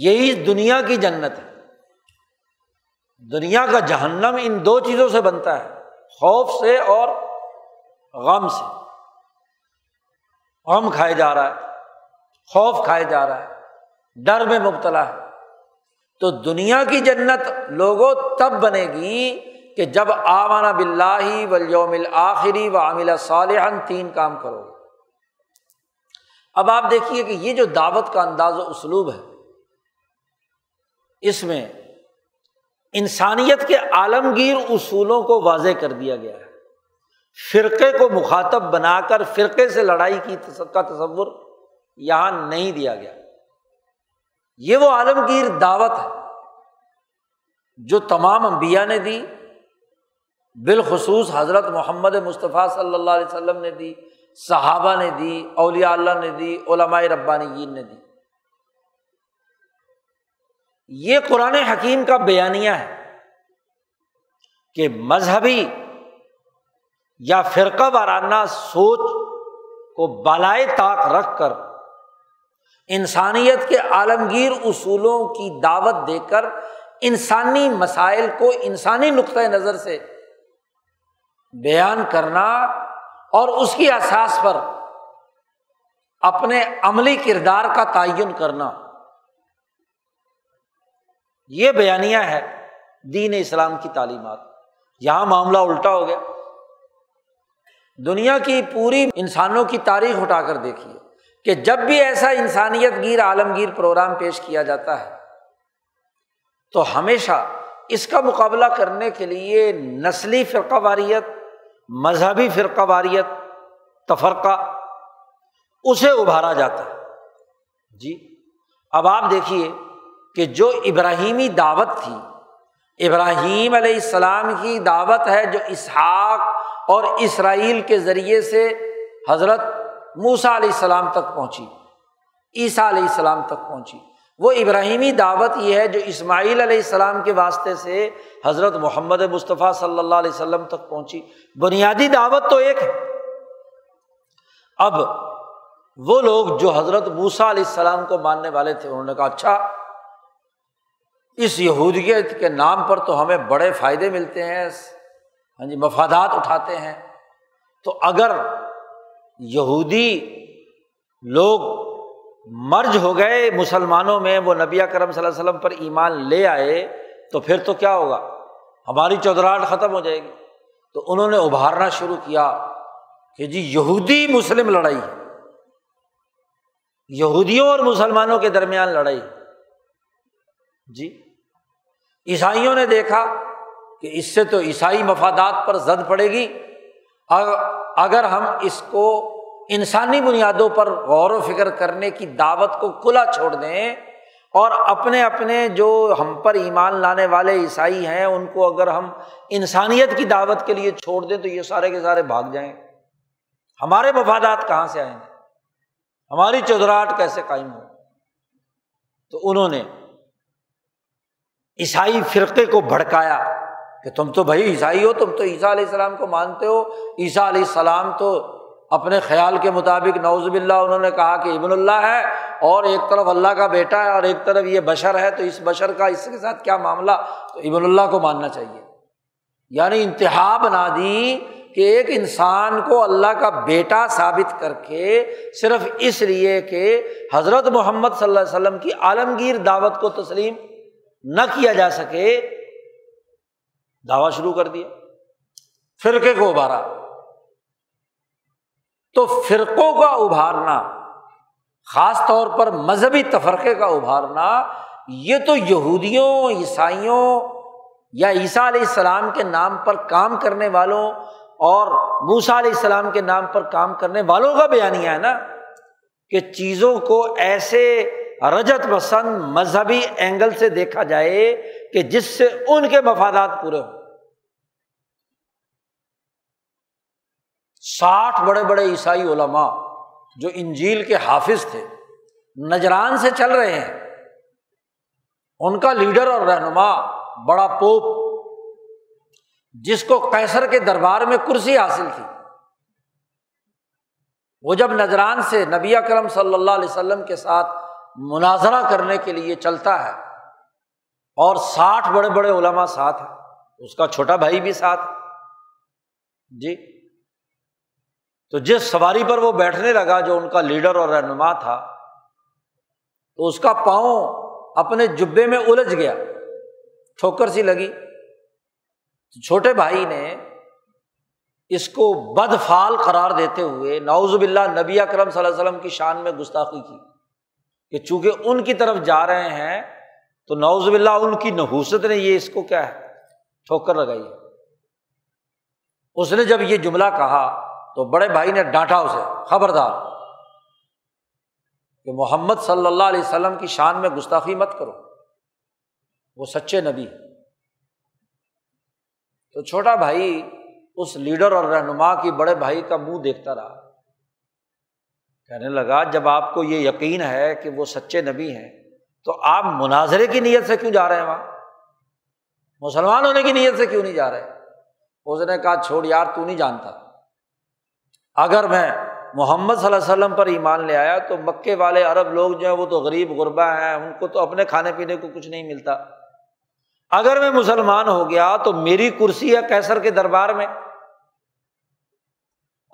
یہی دنیا کی جنت ہے۔ دنیا کا جہنم ان دو چیزوں سے بنتا ہے، خوف سے اور غم سے۔ غم کھائے جا رہا ہے، خوف کھائے جا رہا ہے، ڈر میں مبتلا ہے۔ تو دنیا کی جنت لوگوں تب بنے گی کہ جب آمنا باللہ والیوم الآخری وعمل صالحا، تین کام کرو گے۔ اب آپ دیکھیے کہ یہ جو دعوت کا انداز و اسلوب ہے، اس میں انسانیت کے عالمگیر اصولوں کو واضح کر دیا گیا ہے۔ فرقے کو مخاطب بنا کر فرقے سے لڑائی کا تصور یہاں نہیں دیا گیا۔ یہ وہ عالمگیر دعوت ہے جو تمام انبیاء نے دی، بالخصوص حضرت محمد مصطفیٰ صلی اللہ علیہ وسلم نے دی، صحابہ نے دی، اولیاء اللہ نے دی، علماء ربانیین نے دی۔ یہ قرآن حکیم کا بیانیہ ہے کہ مذہبی یا فرقہ وارانہ سوچ کو بالائے طاق رکھ کر انسانیت کے عالمگیر اصولوں کی دعوت دے کر انسانی مسائل کو انسانی نقطۂ نظر سے بیان کرنا، اور اس کی اساس پر اپنے عملی کردار کا تعین کرنا، یہ بیانیہ ہے دین اسلام کی تعلیمات۔ یہاں معاملہ الٹا ہو گیا۔ دنیا کی پوری انسانوں کی تاریخ اٹھا کر دیکھیے کہ جب بھی ایسا انسانیت گیر عالمگیر پروگرام پیش کیا جاتا ہے تو ہمیشہ اس کا مقابلہ کرنے کے لیے نسلی فرقہ واریت، مذہبی فرقہ واریت، تفرقہ، اسے ابھارا جاتا ہے، جی۔ اب آپ دیکھیے کہ جو ابراہیمی دعوت تھی، ابراہیم علیہ السلام کی دعوت ہے جو اسحاق اور اسرائیل کے ذریعے سے حضرت موسیٰ علیہ السلام تک پہنچی، عیسیٰ علیہ السلام تک پہنچی۔ وہ ابراہیمی دعوت یہ ہے جو اسماعیل علیہ السلام کے واسطے سے حضرت محمد مصطفیٰ صلی اللہ علیہ وسلم تک پہنچی۔ بنیادی دعوت تو ایک ہے۔ اب وہ لوگ جو حضرت موسیٰ علیہ السلام کو ماننے والے تھے، انہوں نے کہا اچھا، اس یہودیت کے نام پر تو ہمیں بڑے فائدے ملتے ہیں، ہاں جی، مفادات اٹھاتے ہیں، تو اگر یہودی لوگ مرج ہو گئے مسلمانوں میں، وہ نبی اکرم صلی اللہ علیہ وسلم پر ایمان لے آئے، تو پھر تو کیا ہوگا، ہماری چودراہٹ ختم ہو جائے گی۔ تو انہوں نے ابھارنا شروع کیا کہ جی یہودی مسلم لڑائی ہے، یہودیوں اور مسلمانوں کے درمیان لڑائی، جی۔ عیسائیوں نے دیکھا کہ اس سے تو عیسائی مفادات پر زد پڑے گی، اگر ہم اس کو انسانی بنیادوں پر غور و فکر کرنے کی دعوت کو کھلا چھوڑ دیں، اور اپنے اپنے جو ہم پر ایمان لانے والے عیسائی ہیں ان کو اگر ہم انسانیت کی دعوت کے لیے چھوڑ دیں تو یہ سارے کے سارے بھاگ جائیں، ہمارے مفادات کہاں سے آئیں گے، ہماری چودراہٹ کیسے قائم ہو؟ تو انہوں نے عیسائی فرقے کو بھڑکایا کہ تم تو بھائی عیسائی ہو، تم تو عیسیٰ علیہ السلام کو مانتے ہو، عیسیٰ علیہ السلام تو اپنے خیال کے مطابق نعوذ باللہ انہوں نے کہا کہ ابن اللہ ہے، اور ایک طرف اللہ کا بیٹا ہے اور ایک طرف یہ بشر ہے، تو اس بشر کا اس کے ساتھ کیا معاملہ، تو ابن اللہ کو ماننا چاہیے۔ یعنی انتہا بنا دی کہ ایک انسان کو اللہ کا بیٹا ثابت کر کے صرف اس لیے کہ حضرت محمد صلی اللہ علیہ وسلم کی عالمگیر دعوت کو تسلیم نہ کیا جا سکے، دعویٰ شروع کر دیا، فرقے کو ابھارا۔ تو فرقوں کا ابھارنا، خاص طور پر مذہبی تفرقے کا ابھارنا، یہ تو یہودیوں، عیسائیوں یا عیسیٰ علیہ السلام کے نام پر کام کرنے والوں اور موسیٰ علیہ السلام کے نام پر کام کرنے والوں کا بیانیہ ہے نا، کہ چیزوں کو ایسے رجت پسند مذہبی اینگل سے دیکھا جائے کہ جس سے ان کے مفادات پورے ہوں۔ 60 بڑے بڑے عیسائی علماء جو انجیل کے حافظ تھے، نجران سے چل رہے ہیں، ان کا لیڈر اور رہنما بڑا پوپ، جس کو قیصر کے دربار میں کرسی حاصل تھی، وہ جب نجران سے نبی اکرم صلی اللہ علیہ وسلم کے ساتھ مناظرہ کرنے کے لیے چلتا ہے اور 60 بڑے بڑے علماء ساتھ ہیں، اس کا چھوٹا بھائی بھی ساتھ جی، تو جس سواری پر وہ بیٹھنے لگا جو ان کا لیڈر اور رہنما تھا، تو اس کا پاؤں اپنے جبے میں الجھ گیا، ٹھوکر سی لگی۔ چھوٹے بھائی نے اس کو بدفعل قرار دیتے ہوئے نعوذ باللہ نبی اکرم صلی اللہ علیہ وسلم کی شان میں گستاخی کی کہ چونکہ ان کی طرف جا رہے ہیں تو نعوذ باللہ ان کی نحوست نے یہ اس کو کیا ہے، ٹھوکر لگائی ہے۔ اس نے جب یہ جملہ کہا تو بڑے بھائی نے ڈانٹا اسے، خبردار کہ محمد صلی اللہ علیہ وسلم کی شان میں گستاخی مت کرو، وہ سچے نبی۔ تو چھوٹا بھائی اس لیڈر اور رہنما کی بڑے بھائی کا منہ دیکھتا رہا، کہنے لگا جب آپ کو یہ یقین ہے کہ وہ سچے نبی ہیں تو آپ مناظرے کی نیت سے کیوں جا رہے ہیں، وہاں مسلمان ہونے کی نیت سے کیوں نہیں جا رہے؟ اس نے کہا چھوڑ یار، تو نہیں جانتا، اگر میں محمد صلی اللہ علیہ وسلم پر ایمان لے آیا تو مکے والے عرب لوگ جو ہیں وہ تو غریب غربا ہیں، ان کو تو اپنے کھانے پینے کو کچھ نہیں ملتا، اگر میں مسلمان ہو گیا تو میری کرسی ہے قیصر کے دربار میں،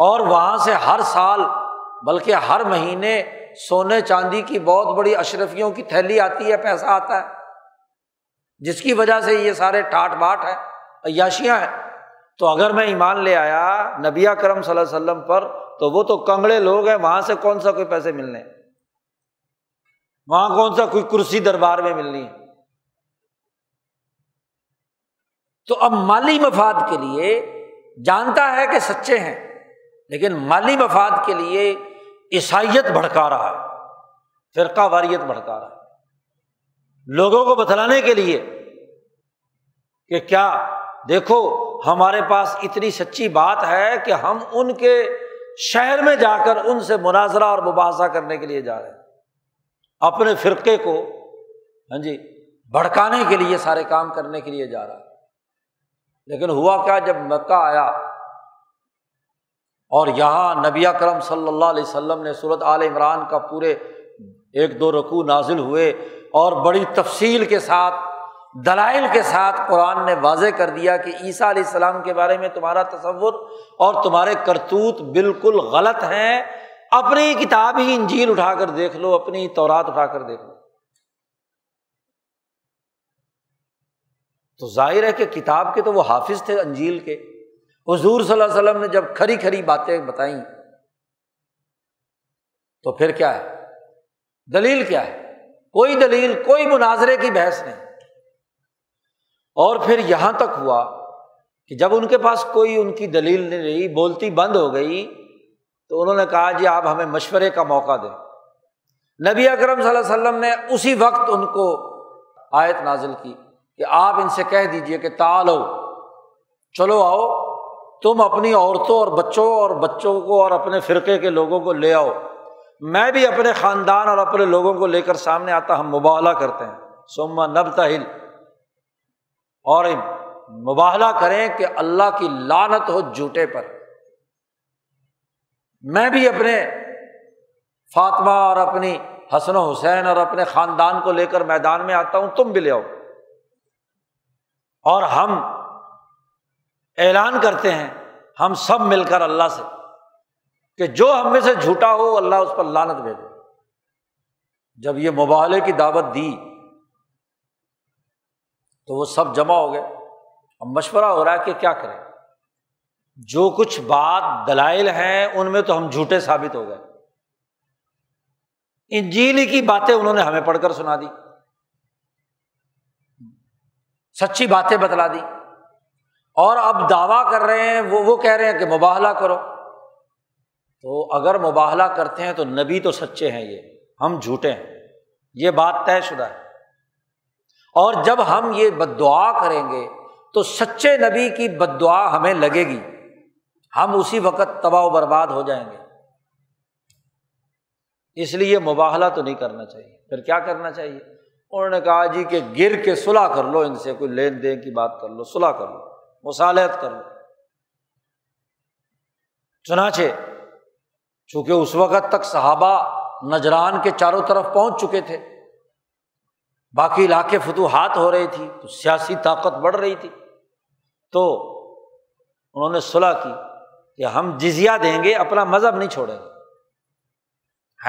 اور وہاں سے ہر سال بلکہ ہر مہینے سونے چاندی کی بہت بڑی اشرفیوں کی تھیلی آتی ہے، پیسہ آتا ہے، جس کی وجہ سے یہ سارے ٹاٹ باٹ ہیں، عیاشیاں ہیں، تو اگر میں ایمان لے آیا نبی اکرم صلی اللہ علیہ وسلم پر تو وہ تو کنگڑے لوگ ہیں، وہاں سے کون سا کوئی پیسے ملنے، وہاں کون سا کوئی کرسی دربار میں ملنی ہے۔ تو اب مالی مفاد کے لیے جانتا ہے کہ سچے ہیں، لیکن مالی مفاد کے لیے عیسائیت بھڑکا رہا ہے، فرقہ واریت بھڑکا رہا ہے، لوگوں کو بتلانے کے لیے کہ کیا دیکھو ہمارے پاس اتنی سچی بات ہے کہ ہم ان کے شہر میں جا کر ان سے مناظرہ اور مباحثہ کرنے کے لیے جا رہے ہیں، اپنے فرقے کو ہاں جی بھڑکانے کے لیے سارے کام کرنے کے لیے جا رہا ہے۔ لیکن ہوا کیا، جب مکہ آیا اور یہاں نبی اکرم صلی اللہ علیہ وسلم نے سورۃ آل عمران کا پورے 1-2 رکوع نازل ہوئے اور بڑی تفصیل کے ساتھ، دلائل کے ساتھ قرآن نے واضح کر دیا کہ عیسیٰ علیہ السلام کے بارے میں تمہارا تصور اور تمہارے کرتوت بالکل غلط ہیں، اپنی کتاب ہی انجیل اٹھا کر دیکھ لو، اپنی تورات اٹھا کر دیکھ لو۔ تو ظاہر ہے کہ کتاب کے تو وہ حافظ تھے انجیل کے، حضور صلی اللہ علیہ وسلم نے جب کھری کھری باتیں بتائیں تو پھر کیا ہے دلیل، کیا ہے کوئی دلیل، کوئی مناظرے کی بحث نہیں۔ اور پھر یہاں تک ہوا کہ جب ان کے پاس کوئی ان کی دلیل نہیں رہی، بولتی بند ہو گئی، تو انہوں نے کہا جی آپ ہمیں مشورے کا موقع دیں۔ نبی اکرم صلی اللہ علیہ وسلم نے اسی وقت ان کو آیت نازل کی کہ آپ ان سے کہہ دیجئے کہ تعالو، چلو آؤ، تم اپنی عورتوں اور بچوں کو اور اپنے فرقے کے لوگوں کو لے آؤ، میں بھی اپنے خاندان اور اپنے لوگوں کو لے کر سامنے آتا، ہم مباہلہ کرتے ہیں، ثم نبتہل، اور مباہلہ کریں کہ اللہ کی لعنت ہو جھوٹے پر، میں بھی اپنے فاطمہ اور اپنی حسن و حسین اور اپنے خاندان کو لے کر میدان میں آتا ہوں، تم بھی لے آؤ، اور ہم اعلان کرتے ہیں ہم سب مل کر اللہ سے کہ جو ہم میں سے جھوٹا ہو اللہ اس پر لعنت بھیجے۔ جب یہ مباہلے کی دعوت دی تو وہ سب جمع ہو گئے، اب مشورہ ہو رہا ہے کہ کیا کریں، جو کچھ بات دلائل ہیں ان میں تو ہم جھوٹے ثابت ہو گئے، انجیل کی باتیں انہوں نے ہمیں پڑھ کر سنا دی، سچی باتیں بتلا دی، اور اب دعویٰ کر رہے ہیں، وہ کہہ رہے ہیں کہ مباہلہ کرو، تو اگر مباہلہ کرتے ہیں تو نبی تو سچے ہیں، یہ ہم جھوٹے ہیں، یہ بات طے شدہ ہے، اور جب ہم یہ بد دعا کریں گے تو سچے نبی کی بد دعا ہمیں لگے گی، ہم اسی وقت تباہ و برباد ہو جائیں گے، اس لیے مباہلہ تو نہیں کرنا چاہیے۔ پھر کیا کرنا چاہیے؟ انہوں نے کہا جی کہ گر کے صلح کر لو، ان سے کوئی لین دین کی بات کر لو، صلح کر لو، مصالحت کر لو۔ چنانچہ چونکہ اس وقت تک صحابہ نجران کے چاروں طرف پہنچ چکے تھے، باقی علاقے فتوحات ہو رہی تھی، تو سیاسی طاقت بڑھ رہی تھی، تو انہوں نے صلح کی کہ ہم جزیہ دیں گے، اپنا مذہب نہیں چھوڑیں گے،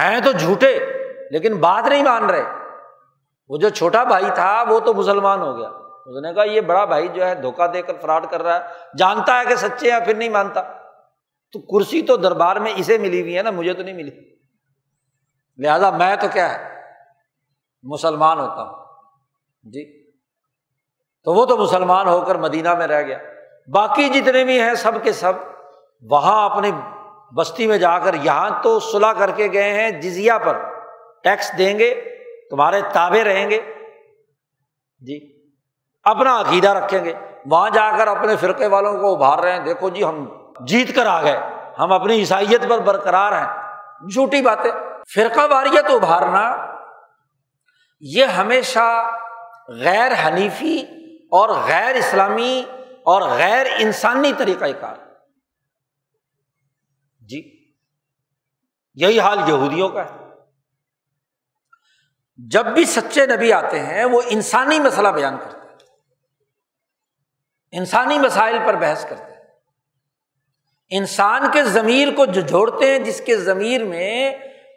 ہیں تو جھوٹے لیکن بات نہیں مان رہے۔ وہ جو چھوٹا بھائی تھا وہ تو مسلمان ہو گیا، اس نے کہا یہ بڑا بھائی جو ہے دھوکہ دے کر فراڈ کر رہا ہے، جانتا ہے کہ سچے ہیں پھر نہیں مانتا، تو کرسی تو دربار میں اسے ملی ہوئی ہے نا، مجھے تو نہیں ملی، لہذا میں تو کیا ہے مسلمان ہوتا ہوں جی۔ تو وہ تو مسلمان ہو کر مدینہ میں رہ گیا، باقی جتنے بھی ہیں سب کے سب وہاں اپنے بستی میں جا کر، یہاں تو صلح کر کے گئے ہیں، جزیہ پر ٹیکس دیں گے، تمہارے تابع رہیں گے جی، اپنا عقیدہ رکھیں گے، وہاں جا کر اپنے فرقے والوں کو ابھار رہے ہیں، دیکھو جی ہم جیت کر آ گئے، ہم اپنی عیسائیت پر برقرار ہیں۔ جھوٹی باتیں، فرقہ واریت ابھارنا یہ ہمیشہ غیر حنیفی اور غیر اسلامی اور غیر انسانی طریقہ کار جی، یہی حال یہودیوں کا ہے۔ جب بھی سچے نبی آتے ہیں وہ انسانی مسئلہ بیان کرتے ہیں، انسانی مسائل پر بحث کرتے ہیں، انسان کے ضمیر کو جھجھوڑتے ہیں، جس کے ضمیر میں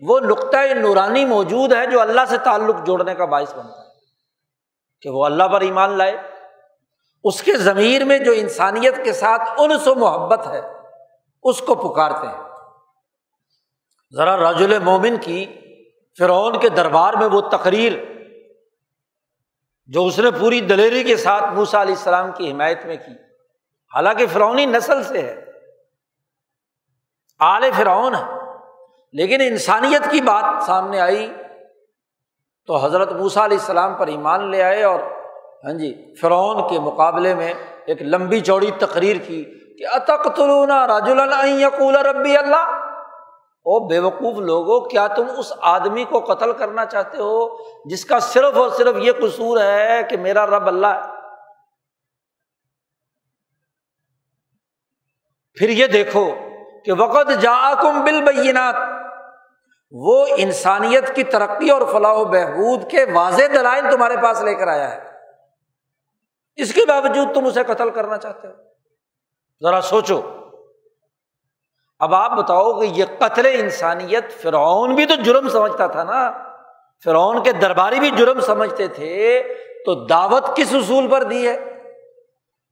وہ نقطۂ نورانی موجود ہے جو اللہ سے تعلق جوڑنے کا باعث بنتا ہے کہ وہ اللہ پر ایمان لائے، اس کے ضمیر میں جو انسانیت کے ساتھ انس و محبت ہے اس کو پکارتے ہیں۔ ذرا رجل مومن کی فرعون کے دربار میں وہ تقریر جو اس نے پوری دلیری کے ساتھ موسیٰ علیہ السلام کی حمایت میں کی، حالانکہ فرعونی نسل سے ہے، آل فرعون ہے، لیکن انسانیت کی بات سامنے آئی تو حضرت موسیٰ علیہ السلام پر ایمان لے آئے، اور ہاں جی فرعون کے مقابلے میں ایک لمبی چوڑی تقریر کی کہ اتقتلون رجلا ان یقول ربی اللہ، او بے وقوف لوگو کیا تم اس آدمی کو قتل کرنا چاہتے ہو جس کا صرف اور صرف یہ قصور ہے کہ میرا رب اللہ ہے؟ پھر یہ دیکھو کہ وقد جاءکم بالبینات، وہ انسانیت کی ترقی اور فلاح و بہبود کے واضح دلائل تمہارے پاس لے کر آیا ہے، اس کے باوجود تم اسے قتل کرنا چاہتے ہو، ذرا سوچو۔ اب آپ بتاؤ کہ یہ قتل انسانیت فرعون بھی تو جرم سمجھتا تھا نا، فرعون کے درباری بھی جرم سمجھتے تھے، تو دعوت کس اصول پر دی ہے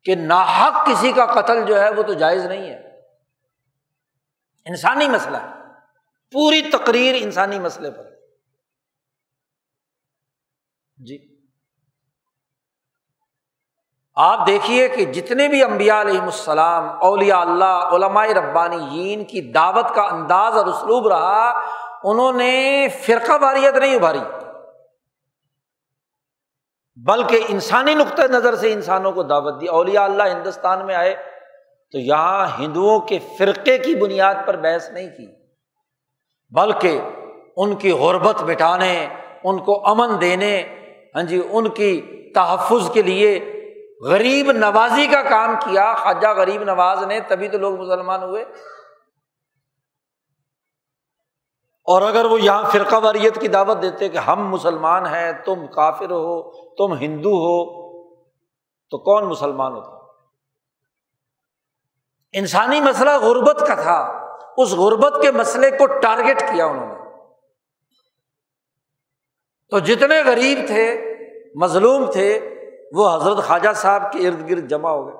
کہ ناحق کسی کا قتل جو ہے وہ تو جائز نہیں ہے، انسانی مسئلہ ہے، پوری تقریر انسانی مسئلے پر جی۔ آپ دیکھیے کہ جتنے بھی انبیاء علیہم السلام، اولیاء اللہ، علماء ربانیین کی دعوت کا انداز اور اسلوب رہا، انہوں نے فرقہ واریت نہیں ابھاری بلکہ انسانی نقطہ نظر سے انسانوں کو دعوت دی۔ اولیاء اللہ ہندوستان میں آئے، تو یہاں ہندوؤں کے فرقے کی بنیاد پر بحث نہیں کی، بلکہ ان کی غربت مٹانے، ان کو امن دینے، ہاں جی ان کی تحفظ کے لیے غریب نوازی کا کام کیا خواجہ غریب نواز نے، تبھی تو لوگ مسلمان ہوئے۔ اور اگر وہ یہاں فرقہ واریت کی دعوت دیتے کہ ہم مسلمان ہیں، تم کافر ہو، تم ہندو ہو، تو کون مسلمان ہوتا؟ انسانی مسئلہ غربت کا تھا، اس غربت کے مسئلے کو ٹارگٹ کیا انہوں نے، تو جتنے غریب تھے، مظلوم تھے، وہ حضرت خواجہ صاحب کے ارد گرد جمع ہو گئے۔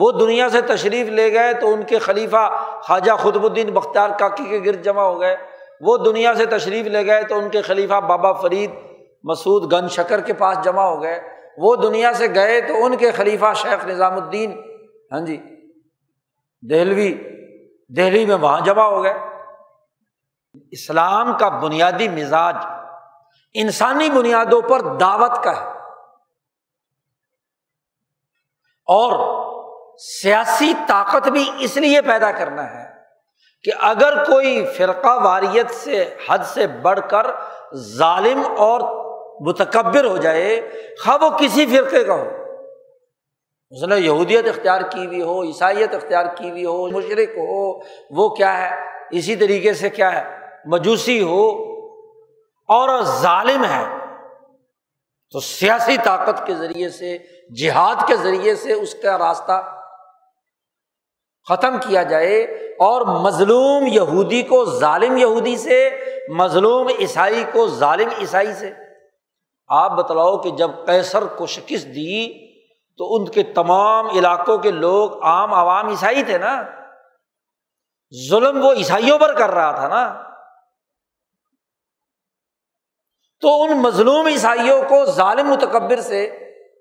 وہ دنیا سے تشریف لے گئے تو ان کے خلیفہ خواجہ قطب الدین بختیار کاکی کے گرد جمع ہو گئے، وہ دنیا سے تشریف لے گئے تو ان کے خلیفہ بابا فرید مسعود گن شکر کے پاس جمع ہو گئے، وہ دنیا سے گئے تو ان کے خلیفہ شیخ نظام الدین ہاں جی دہلوی دہلی میں وہاں جمع ہو گئے۔ اسلام کا بنیادی مزاج انسانی بنیادوں پر دعوت کا ہے، اور سیاسی طاقت بھی اس لیے پیدا کرنا ہے کہ اگر کوئی فرقہ واریت سے حد سے بڑھ کر ظالم اور متکبر ہو جائے، خواہ وہ کسی فرقے کا ہو، اس نے یہودیت اختیار کی ہوئی ہو، عیسائیت اختیار کی ہوئی ہو، مشرک ہو، وہ کیا ہے، اسی طریقے سے کیا ہے مجوسی ہو، اور ظالم ہے، تو سیاسی طاقت کے ذریعے سے، جہاد کے ذریعے سے اس کا راستہ ختم کیا جائے، اور مظلوم یہودی کو ظالم یہودی سے، مظلوم عیسائی کو ظالم عیسائی سے۔ آپ بتلاؤ کہ جب قیصر کو شکست دی تو ان کے تمام علاقوں کے لوگ عام عوام عیسائی تھے نا، ظلم وہ عیسائیوں پر کر رہا تھا نا، تو ان مظلوم عیسائیوں کو ظالم متکبر سے،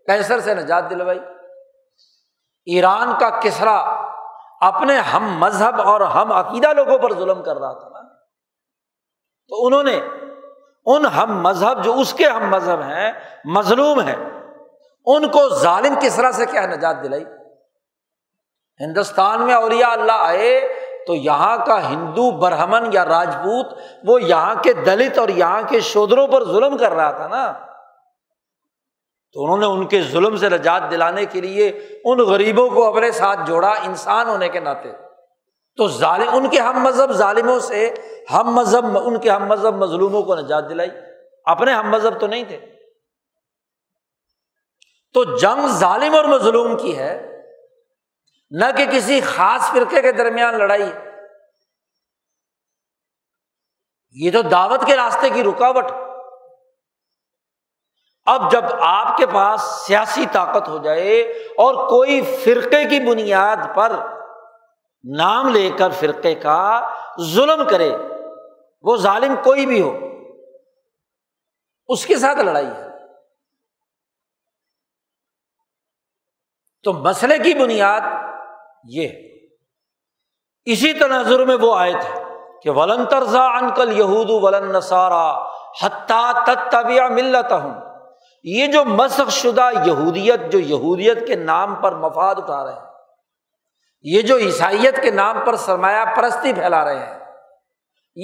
قیصر سے نجات دلوائی۔ ایران کا کسرا اپنے ہم مذہب اور ہم عقیدہ لوگوں پر ظلم کر رہا تھا نا، تو انہوں نے ان ہم مذہب جو اس کے ہم مذہب ہیں، مظلوم ہیں، ان کو ظالم کسرا سے کیا نجات دلائی۔ ہندوستان میں اولیاء اللہ آئے تو یہاں کا ہندو برہمن یا راجپوت وہ یہاں کے دلت اور یہاں کے شودروں پر ظلم کر رہا تھا نا، تو انہوں نے ان کے ظلم سے نجات دلانے کے لیے ان غریبوں کو اپنے ساتھ جوڑا انسان ہونے کے ناطے، تو ظالم ان کے ہم مذہب ظالموں سے، ہم مذہب ان کے ہم مذہب مظلوموں کو نجات دلائی، اپنے ہم مذہب تو نہیں تھے۔ تو جنگ ظالم اور مظلوم کی ہے، نہ کہ کسی خاص فرقے کے درمیان لڑائی۔ یہ تو دعوت کے راستے کی رکاوٹ۔ اب جب آپ کے پاس سیاسی طاقت ہو جائے اور کوئی فرقے کی بنیاد پر نام لے کر فرقے کا ظلم کرے، وہ ظالم کوئی بھی ہو، اس کے ساتھ لڑائی ہے۔ تو مسئلے کی بنیاد یہ ہے۔ اسی تناظر میں وہ آیت ہے کہ وَلَن تَرْضَ عَنْكَ الْيَهُودُ وَلَا النَّصَارَى حَتَّى تَتَّبِعَ مِلَّتَهُمْ، یہ جو مسخ شدہ یہودیت جو یہودیت کے نام پر مفاد اٹھا رہے ہیں، یہ جو عیسائیت کے نام پر سرمایہ پرستی پھیلا رہے ہیں،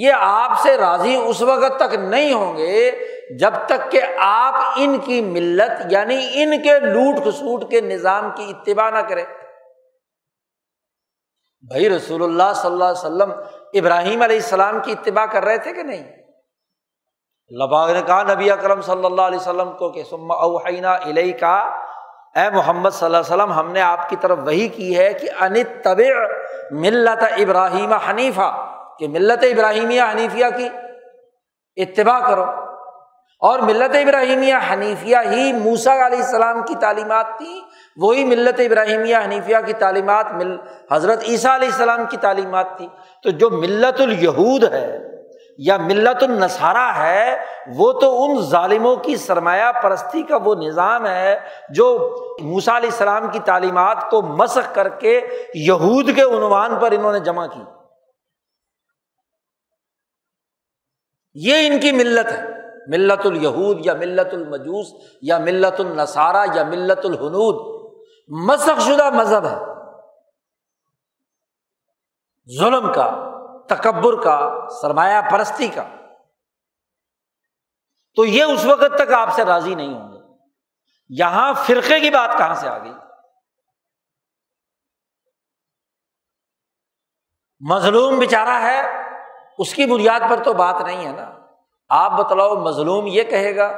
یہ آپ سے راضی اس وقت تک نہیں ہوں گے جب تک کہ آپ ان کی ملت یعنی ان کے لوٹ کھسوٹ کے نظام کی اتباع نہ کریں۔ بھائی رسول اللہ صلی اللہ علیہ وسلم ابراہیم علیہ السلام کی اتباع کر رہے تھے کہ نہیں؟ اللہ پاک نے کہا نبی اکرم صلی اللہ علیہ وسلم کو کہ ثم اوحینا الیک، اے محمد صلی اللہ علیہ وسلم ہم نے آپ کی طرف وحی کی ہے کہ ان اتبع ملت ابراہیم حنیفہ، کہ ملت ابراہیمیہ حنیفیہ کی اتباع کرو، اور ملت ابراہیمیہ حنیفیہ ہی موسیٰ علیہ السلام کی تعلیمات تھی، وہی ملت ابراہیمیہ حنیفیہ کی تعلیمات حضرت عیسیٰ علیہ السلام کی تعلیمات تھی۔ تو جو ملت الیہود ہے یا ملت النصارہ ہے، وہ تو ان ظالموں کی سرمایہ پرستی کا وہ نظام ہے جو موسیٰ علیہ السلام کی تعلیمات کو مسخ کر کے یہود کے عنوان پر انہوں نے جمع کی، یہ ان کی ملت ہے، ملت الیہود یا ملت المجوس یا ملت النصارہ یا ملت الہنود، مسخ شدہ مذہب ہے۔ ظلم کا، تکبر کا، سرمایہ پرستی کا، تو یہ اس وقت تک آپ سے راضی نہیں ہوں گے۔ یہاں فرقے کی بات کہاں سے آ گئی؟ مظلوم بیچارہ ہے، اس کی بنیاد پر تو بات نہیں ہے نا۔ آپ بتلاؤ، مظلوم یہ کہے گا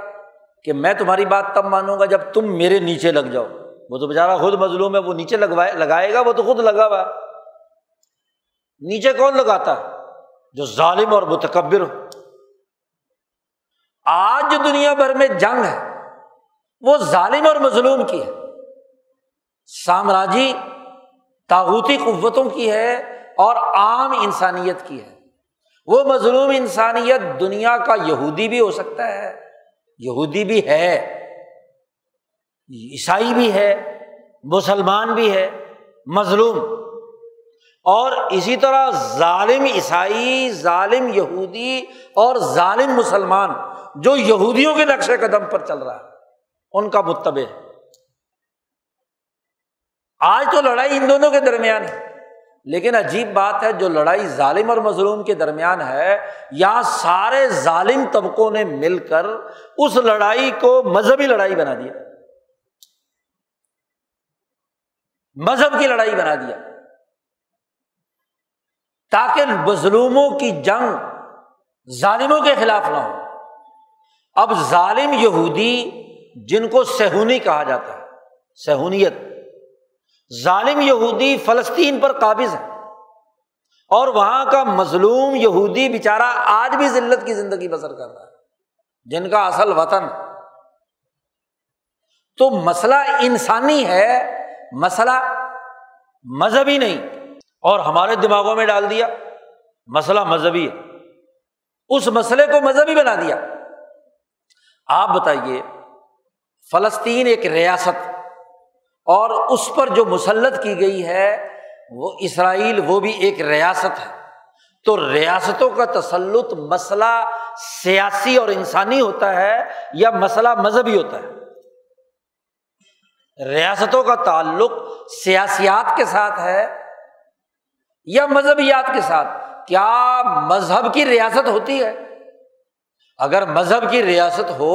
کہ میں تمہاری بات تب مانوں گا جب تم میرے نیچے لگ جاؤ۔ وہ تو بیچارہ خود مظلوم ہے، وہ نیچے لگائے گا، وہ تو خود لگا ہوا ہے۔ نیچے کون لگاتا ہے؟ جو ظالم اور متکبر ہو۔ آج جو دنیا بھر میں جنگ ہے وہ ظالم اور مظلوم کی ہے، سامراجی طاغوتی قوتوں کی ہے اور عام انسانیت کی ہے۔ وہ مظلوم انسانیت دنیا کا یہودی بھی ہو سکتا ہے، یہودی بھی ہے، عیسائی بھی ہے، مسلمان بھی ہے، مظلوم۔ اور اسی طرح ظالم عیسائی، ظالم یہودی اور ظالم مسلمان، جو یہودیوں کے نقش قدم پر چل رہا ہے، ان کا متبع ہے۔ آج تو لڑائی ان دونوں کے درمیان ہے، لیکن عجیب بات ہے، جو لڑائی ظالم اور مظلوم کے درمیان ہے، یہاں سارے ظالم طبقوں نے مل کر اس لڑائی کو مذہبی لڑائی بنا دیا، مذہب کی لڑائی بنا دیا، تاکہ مظلوموں کی جنگ ظالموں کے خلاف نہ ہو۔ اب ظالم یہودی، جن کو صہیونی کہا جاتا ہے، صہیونیت، ظالم یہودی فلسطین پر قابض ہے، اور وہاں کا مظلوم یہودی بیچارہ آج بھی ذلت کی زندگی بسر کر رہا ہے، جن کا اصل وطن۔ تو مسئلہ انسانی ہے، مسئلہ مذہبی نہیں، اور ہمارے دماغوں میں ڈال دیا مسئلہ مذہبی ہے، اس مسئلے کو مذہبی بنا دیا۔ آپ بتائیے، فلسطین ایک ریاست اور اس پر جو مسلط کی گئی ہے وہ اسرائیل، وہ بھی ایک ریاست ہے، تو ریاستوں کا تسلط مسئلہ سیاسی اور انسانی ہوتا ہے یا مسئلہ مذہبی ہوتا ہے؟ ریاستوں کا تعلق سیاسیات کے ساتھ ہے یا مذہبیات کے ساتھ؟ کیا مذہب کی ریاست ہوتی ہے؟ اگر مذہب کی ریاست ہو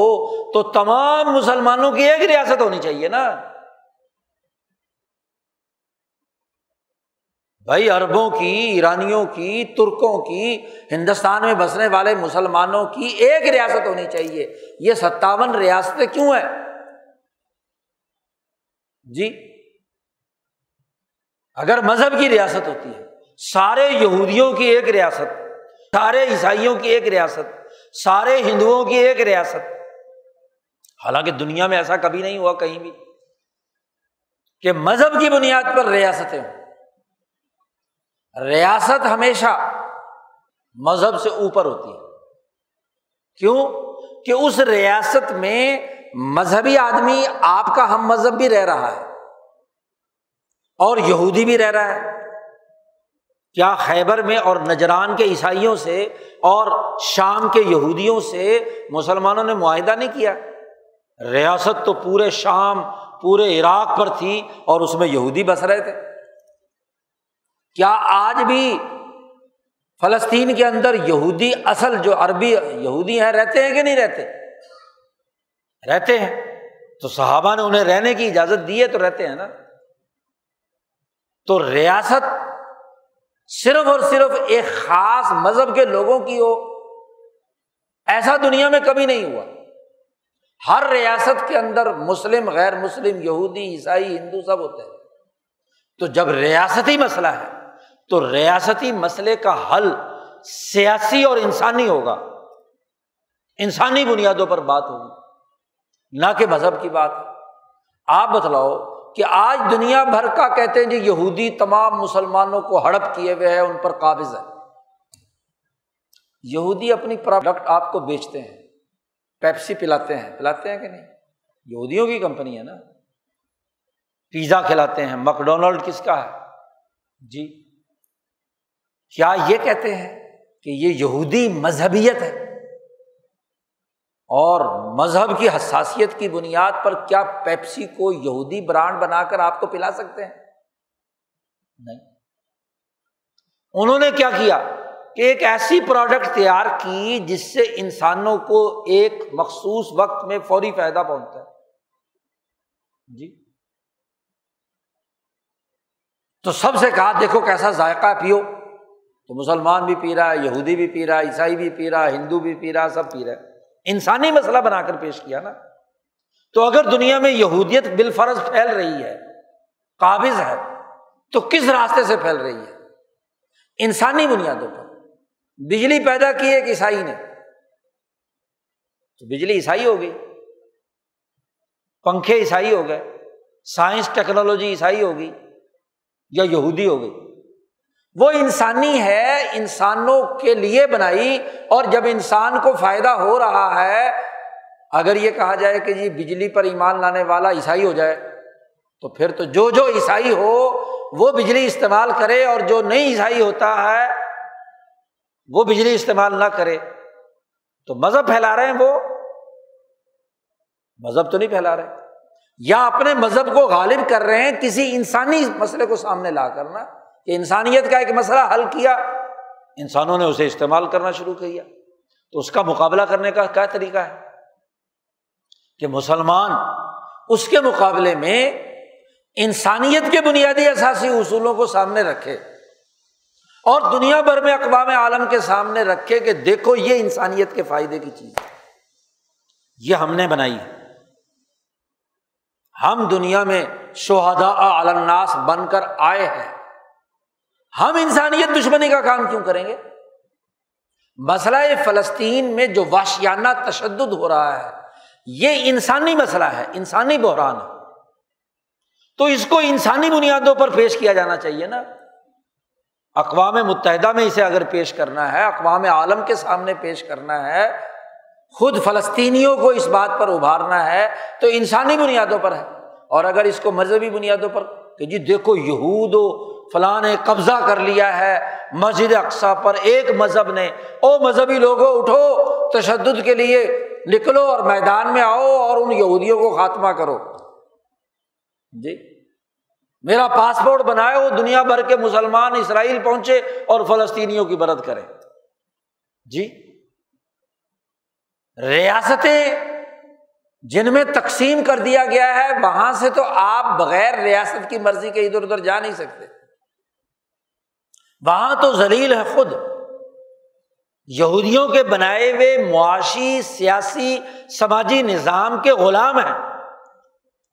تو تمام مسلمانوں کی ایک ریاست ہونی چاہیے نا بھائی۔ عربوں کی، ایرانیوں کی، ترکوں کی، ہندوستان میں بسنے والے مسلمانوں کی ایک ریاست ہونی چاہیے۔ یہ 57 ریاستیں کیوں ہیں جی؟ اگر مذہب کی ریاست ہوتی ہے، سارے یہودیوں کی ایک ریاست، سارے عیسائیوں کی ایک ریاست، سارے ہندوؤں کی ایک ریاست۔ حالانکہ دنیا میں ایسا کبھی نہیں ہوا کہیں بھی کہ مذہب کی بنیاد پر ریاستیں ہوں۔ ریاست ہمیشہ مذہب سے اوپر ہوتی ہے، کیوں کہ اس ریاست میں مذہبی آدمی آپ کا ہم مذہب بھی رہ رہا ہے اور یہودی بھی رہ رہا ہے۔ کیا خیبر میں اور نجران کے عیسائیوں سے اور شام کے یہودیوں سے مسلمانوں نے معاہدہ نہیں کیا؟ ریاست تو پورے شام، پورے عراق پر تھی اور اس میں یہودی بس رہے تھے۔ کیا آج بھی فلسطین کے اندر یہودی، اصل جو عربی یہودی ہیں، رہتے ہیں کہ نہیں رہتے؟ رہتے ہیں، تو صحابہ نے انہیں رہنے کی اجازت دی ہے تو رہتے ہیں نا۔ تو ریاست صرف اور صرف ایک خاص مذہب کے لوگوں کی ہو، ایسا دنیا میں کبھی نہیں ہوا۔ ہر ریاست کے اندر مسلم، غیر مسلم، یہودی، عیسائی، ہندو سب ہوتے ہیں۔ تو جب ریاستی مسئلہ ہے تو ریاستی مسئلے کا حل سیاسی اور انسانی ہوگا، انسانی بنیادوں پر بات ہوگی، نہ کہ مذہب کی بات۔ آپ بتلاؤ کہ آج دنیا بھر کا کہتے ہیں جی یہودی تمام مسلمانوں کو ہڑپ کیے ہوئے ہیں، ان پر قابض ہے۔ یہودی اپنی پروڈکٹ آپ کو بیچتے ہیں، پیپسی پلاتے ہیں کہ نہیں؟ یہودیوں کی کمپنی ہے نا۔ پیزا کھلاتے ہیں، مکڈونلڈ کس کا ہے جی؟ کیا یہ کہتے ہیں کہ یہ یہودی مذہبیت ہے؟ اور مذہب کی حساسیت کی بنیاد پر کیا پیپسی کو یہودی برانڈ بنا کر آپ کو پلا سکتے ہیں؟ نہیں۔ انہوں نے کیا کیا کہ ایک ایسی پروڈکٹ تیار کی جس سے انسانوں کو ایک مخصوص وقت میں فوری فائدہ پہنچتا ہے جی. تو سب سے کہا دیکھو کیسا ذائقہ پیو، تو مسلمان بھی پی رہا ہے، یہودی بھی پی رہا ہے، عیسائی بھی پی رہا ہے، ہندو بھی پی رہا ہے، سب پی رہا ہے. انسانی مسئلہ بنا کر پیش کیا نا. تو اگر دنیا میں یہودیت بالفرض پھیل رہی ہے، قابض ہے، تو کس راستے سے پھیل رہی ہے؟ انسانی بنیادوں پر. بجلی پیدا کی ایک عیسائی نے تو بجلی عیسائی ہو گئی، پنکھے عیسائی ہو گئے، سائنس ٹیکنالوجی عیسائی ہو گئی یا یہودی ہو گئی. وہ انسانی ہے، انسانوں کے لیے بنائی. اور جب انسان کو فائدہ ہو رہا ہے، اگر یہ کہا جائے کہ جی بجلی پر ایمان لانے والا عیسائی ہو جائے، تو پھر تو جو عیسائی ہو وہ بجلی استعمال کرے، اور جو نہیں عیسائی ہوتا ہے وہ بجلی استعمال نہ کرے. تو مذہب پھیلا رہے ہیں، وہ مذہب تو نہیں پھیلا رہے، یا اپنے مذہب کو غالب کر رہے ہیں کسی انسانی مسئلے کو سامنے لا کرنا کہ انسانیت کا ایک مسئلہ حل کیا، انسانوں نے اسے استعمال کرنا شروع کیا. تو اس کا مقابلہ کرنے کا کیا طریقہ ہے کہ مسلمان اس کے مقابلے میں انسانیت کے بنیادی اساسی اصولوں کو سامنے رکھے اور دنیا بھر میں اقوام عالم کے سامنے رکھے کہ دیکھو یہ انسانیت کے فائدے کی چیز ہے، یہ ہم نے بنائی ہے. ہم دنیا میں شہداء علی الناس بن کر آئے ہیں، ہم انسانیت دشمنی کا کام کیوں کریں گے؟ مسئلہ فلسطین میں جو وحشیانہ تشدد ہو رہا ہے یہ انسانی مسئلہ ہے، انسانی بحران ہے، تو اس کو انسانی بنیادوں پر پیش کیا جانا چاہیے نا. اقوام متحدہ میں اسے اگر پیش کرنا ہے، اقوام عالم کے سامنے پیش کرنا ہے، خود فلسطینیوں کو اس بات پر ابھارنا ہے تو انسانی بنیادوں پر ہے. اور اگر اس کو مذہبی بنیادوں پر کہ جی دیکھو یہود و فلاں نے قبضہ کر لیا ہے مسجد اقصی پر، ایک مذہب نے، او مذہبی لوگوں اٹھو تشدد کے لیے نکلو اور میدان میں آؤ اور ان یہودیوں کو خاتمہ کرو جی، میرا پاسپورٹ بنائے، وہ دنیا بھر کے مسلمان اسرائیل پہنچے اور فلسطینیوں کی مدد کریں جی. ریاستیں جن میں تقسیم کر دیا گیا ہے وہاں سے تو آپ بغیر ریاست کی مرضی کے ادھر ادھر جا نہیں سکتے، وہاں تو ذلیل ہے خود. یہودیوں کے بنائے ہوئے معاشی، سیاسی، سماجی نظام کے غلام ہیں.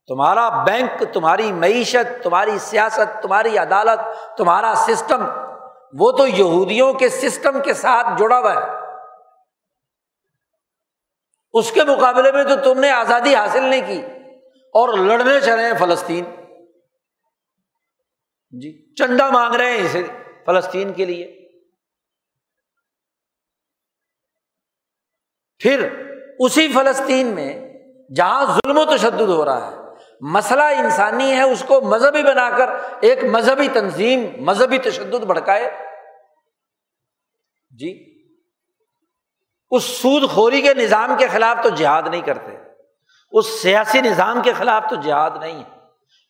تمہارا بینک، تمہاری معیشت، تمہاری سیاست، تمہاری عدالت، تمہارا سسٹم، وہ تو یہودیوں کے سسٹم کے ساتھ جڑا ہوا ہے. اس کے مقابلے میں تو تم نے آزادی حاصل نہیں کی اور لڑنے چلے ہیں فلسطین جی، چندہ مانگ رہے ہیں اسے فلسطین کے لیے. پھر اسی فلسطین میں جہاں ظلم و تشدد ہو رہا ہے، مسئلہ انسانی ہے، اس کو مذہبی بنا کر ایک مذہبی تنظیم مذہبی تشدد بھڑکائے جی. اس سود خوری کے نظام کے خلاف تو جہاد نہیں کرتے، اس سیاسی نظام کے خلاف تو جہاد نہیں ہے.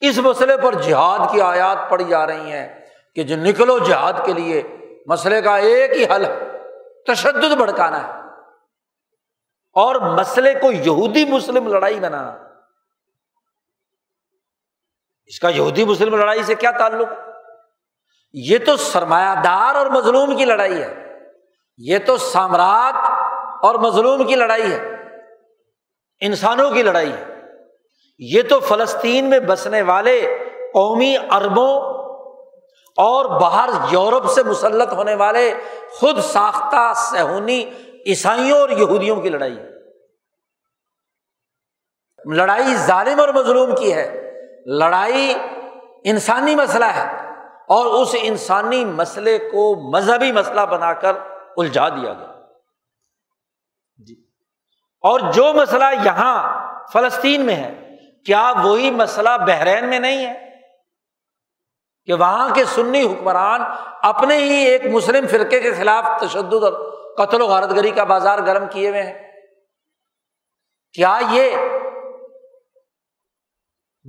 اس مسئلے پر جہاد کی آیات پڑھی جا رہی ہیں کہ جو نکلو جہاد کے لیے، مسئلے کا ایک ہی حل ہے، تشدد بھڑکانا ہے اور مسئلے کو یہودی مسلم لڑائی بنانا. اس کا یہودی مسلم لڑائی سے کیا تعلق؟ یہ تو سرمایہ دار اور مظلوم کی لڑائی ہے، یہ تو سامراج اور مظلوم کی لڑائی ہے، انسانوں کی لڑائی ہے. یہ تو فلسطین میں بسنے والے قومی عربوں اور باہر یورپ سے مسلط ہونے والے خود ساختہ صہیونی عیسائیوں اور یہودیوں کی لڑائی ہے. لڑائی ظالم اور مظلوم کی ہے، لڑائی انسانی مسئلہ ہے اور اس انسانی مسئلے کو مذہبی مسئلہ بنا کر الجھا دیا گیا جی. اور جو مسئلہ یہاں فلسطین میں ہے، کیا وہی مسئلہ بحرین میں نہیں ہے کہ وہاں کے سنی حکمران اپنے ہی ایک مسلم فرقے کے خلاف تشدد اور قتل و غارت گری کا بازار گرم کیے ہوئے ہیں؟ کیا یہ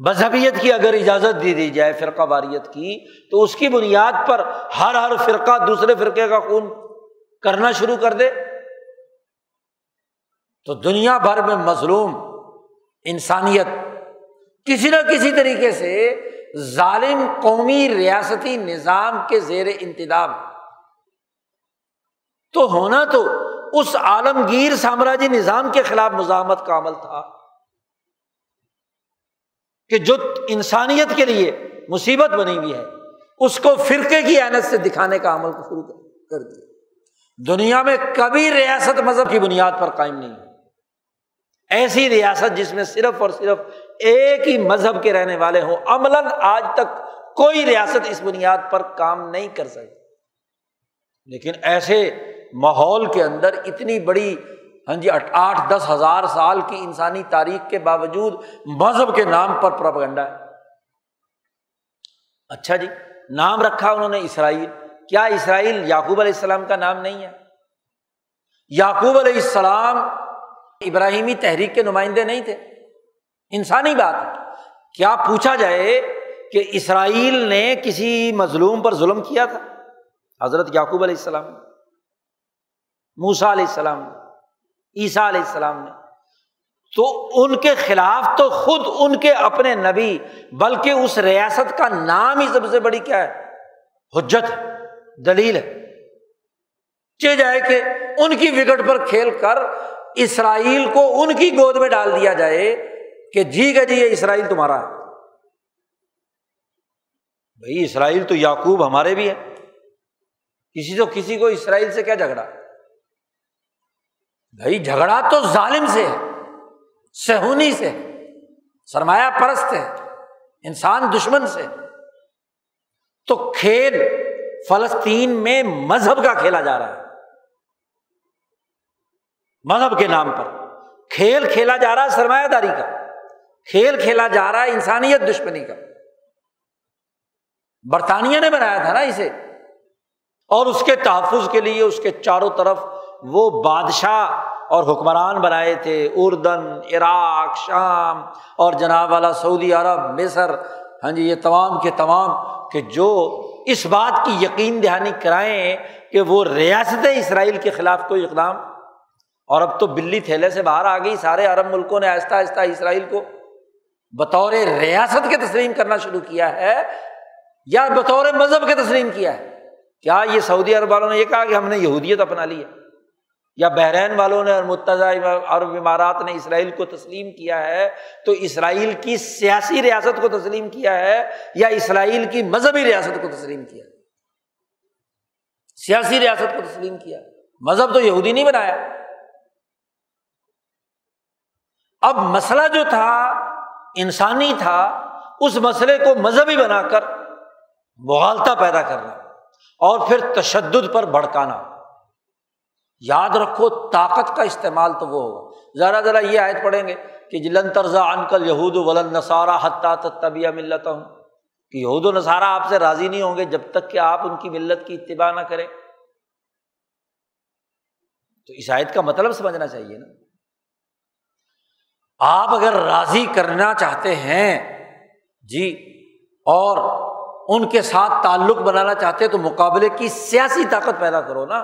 مذہبیت کی اگر اجازت دے دی جائے فرقہ واریت کی تو اس کی بنیاد پر ہر فرقہ دوسرے فرقے کا خون کرنا شروع کر دے تو دنیا بھر میں مظلوم انسانیت کسی نہ کسی طریقے سے ظالم قومی ریاستی نظام کے زیر انتظام تو ہونا تو اس عالمگیر سامراجی نظام کے خلاف مزاحمت کا عمل تھا کہ جو انسانیت کے لیے مصیبت بنی ہوئی ہے اس کو فرقے کی عینت سے دکھانے کا عمل کو شروع کر دیا۔ دنیا میں کبھی ریاست مذہب کی بنیاد پر قائم نہیں ہے، ایسی ریاست جس میں صرف اور صرف ایک ہی مذہب کے رہنے والے ہوں، عملاً آج تک کوئی ریاست اس بنیاد پر کام نہیں کر سکتی۔ لیکن ایسے ماحول کے اندر اتنی بڑی 8-10 ہزار سال کی انسانی تاریخ کے باوجود مذہب کے نام پر پروپیگنڈا ہے۔ اچھا جی، نام رکھا انہوں نے اسرائیل، کیا اسرائیل یعقوب علیہ السلام کا نام نہیں ہے؟ یعقوب علیہ السلام ابراہیمی تحریک کے نمائندے نہیں تھے؟ انسانی بات ہے، کیا پوچھا جائے کہ اسرائیل نے کسی مظلوم پر ظلم کیا تھا؟ حضرت یعقوب علیہ السلام، موسیٰ علیہ السلام، عیسیٰ علیہ السلام نے، تو ان کے خلاف تو خود ان کے اپنے نبی، بلکہ اس ریاست کا نام ہی سب سے بڑی کیا ہے؟ حجت، دلیل ہے۔ چاہے جائے کہ ان کی وکٹ پر کھیل کر اسرائیل کو ان کی گود میں ڈال دیا جائے کہ جی کہ جی یہ اسرائیل تمہارا ہے۔ بھئی اسرائیل تو یعقوب ہمارے بھی ہے، کسی کو اسرائیل سے کیا جھگڑا؟ بھئی جھگڑا تو ظالم سے ہے، صہیونی سے، سرمایہ پرست ہے، انسان دشمن سے۔ تو کھیل فلسطین میں مذہب کا کھیلا جا رہا ہے، مذہب کے نام پر کھیل کھیلا جا رہا ہے، سرمایہ داری کا کھیل کھیلا جا رہا ہے، انسانیت دشمنی کا۔ برطانیہ نے بنایا تھا نا اسے، اور اس کے تحفظ کے لیے اس کے چاروں طرف وہ بادشاہ اور حکمران بنائے تھے، اردن، عراق، شام اور جناب والا سعودی عرب، مصر، یہ تمام کے تمام، کہ جو اس بات کی یقین دہانی کرائیں کہ وہ ریاست اسرائیل کے خلاف کوئی اقدام۔ اور اب تو بلی تھیلے سے باہر آ گئی، سارے عرب ملکوں نے آہستہ آہستہ اسرائیل کو بطور ریاست کے تسلیم کرنا شروع کیا ہے یا بطور مذہب کے تسلیم کیا ہے۔ کیا یہ سعودی عرب والوں نے یہ کہا کہ ہم نے یہودیت اپنا لی ہے، یا بحرین والوں نے اور متحدہ عرب امارات نے اسرائیل کو تسلیم کیا ہے تو اسرائیل کی سیاسی ریاست کو تسلیم کیا ہے یا اسرائیل کی مذہبی ریاست کو تسلیم کیا؟ سیاسی ریاست کو تسلیم کیا، مذہب تو یہودی نہیں بنایا۔ اب مسئلہ جو تھا انسانی تھا، اس مسئلے کو مذہبی بنا کر مغالطہ پیدا کرنا اور پھر تشدد پر بھڑکانا۔ یاد رکھو طاقت کا استعمال تو وہ ہوگا۔ ذرا یہ آیت پڑھیں گے کہ لن ترضی عنک الیہود ولا النصارى حتی تتبع ملتہم، کہ یہود و نصارہ آپ سے راضی نہیں ہوں گے جب تک کہ آپ ان کی ملت کی اتباع نہ کریں۔ تو اس آیت کا مطلب سمجھنا چاہیے نا، آپ اگر راضی کرنا چاہتے ہیں جی اور ان کے ساتھ تعلق بنانا چاہتے ہیں تو مقابلے کی سیاسی طاقت پیدا کرو نا،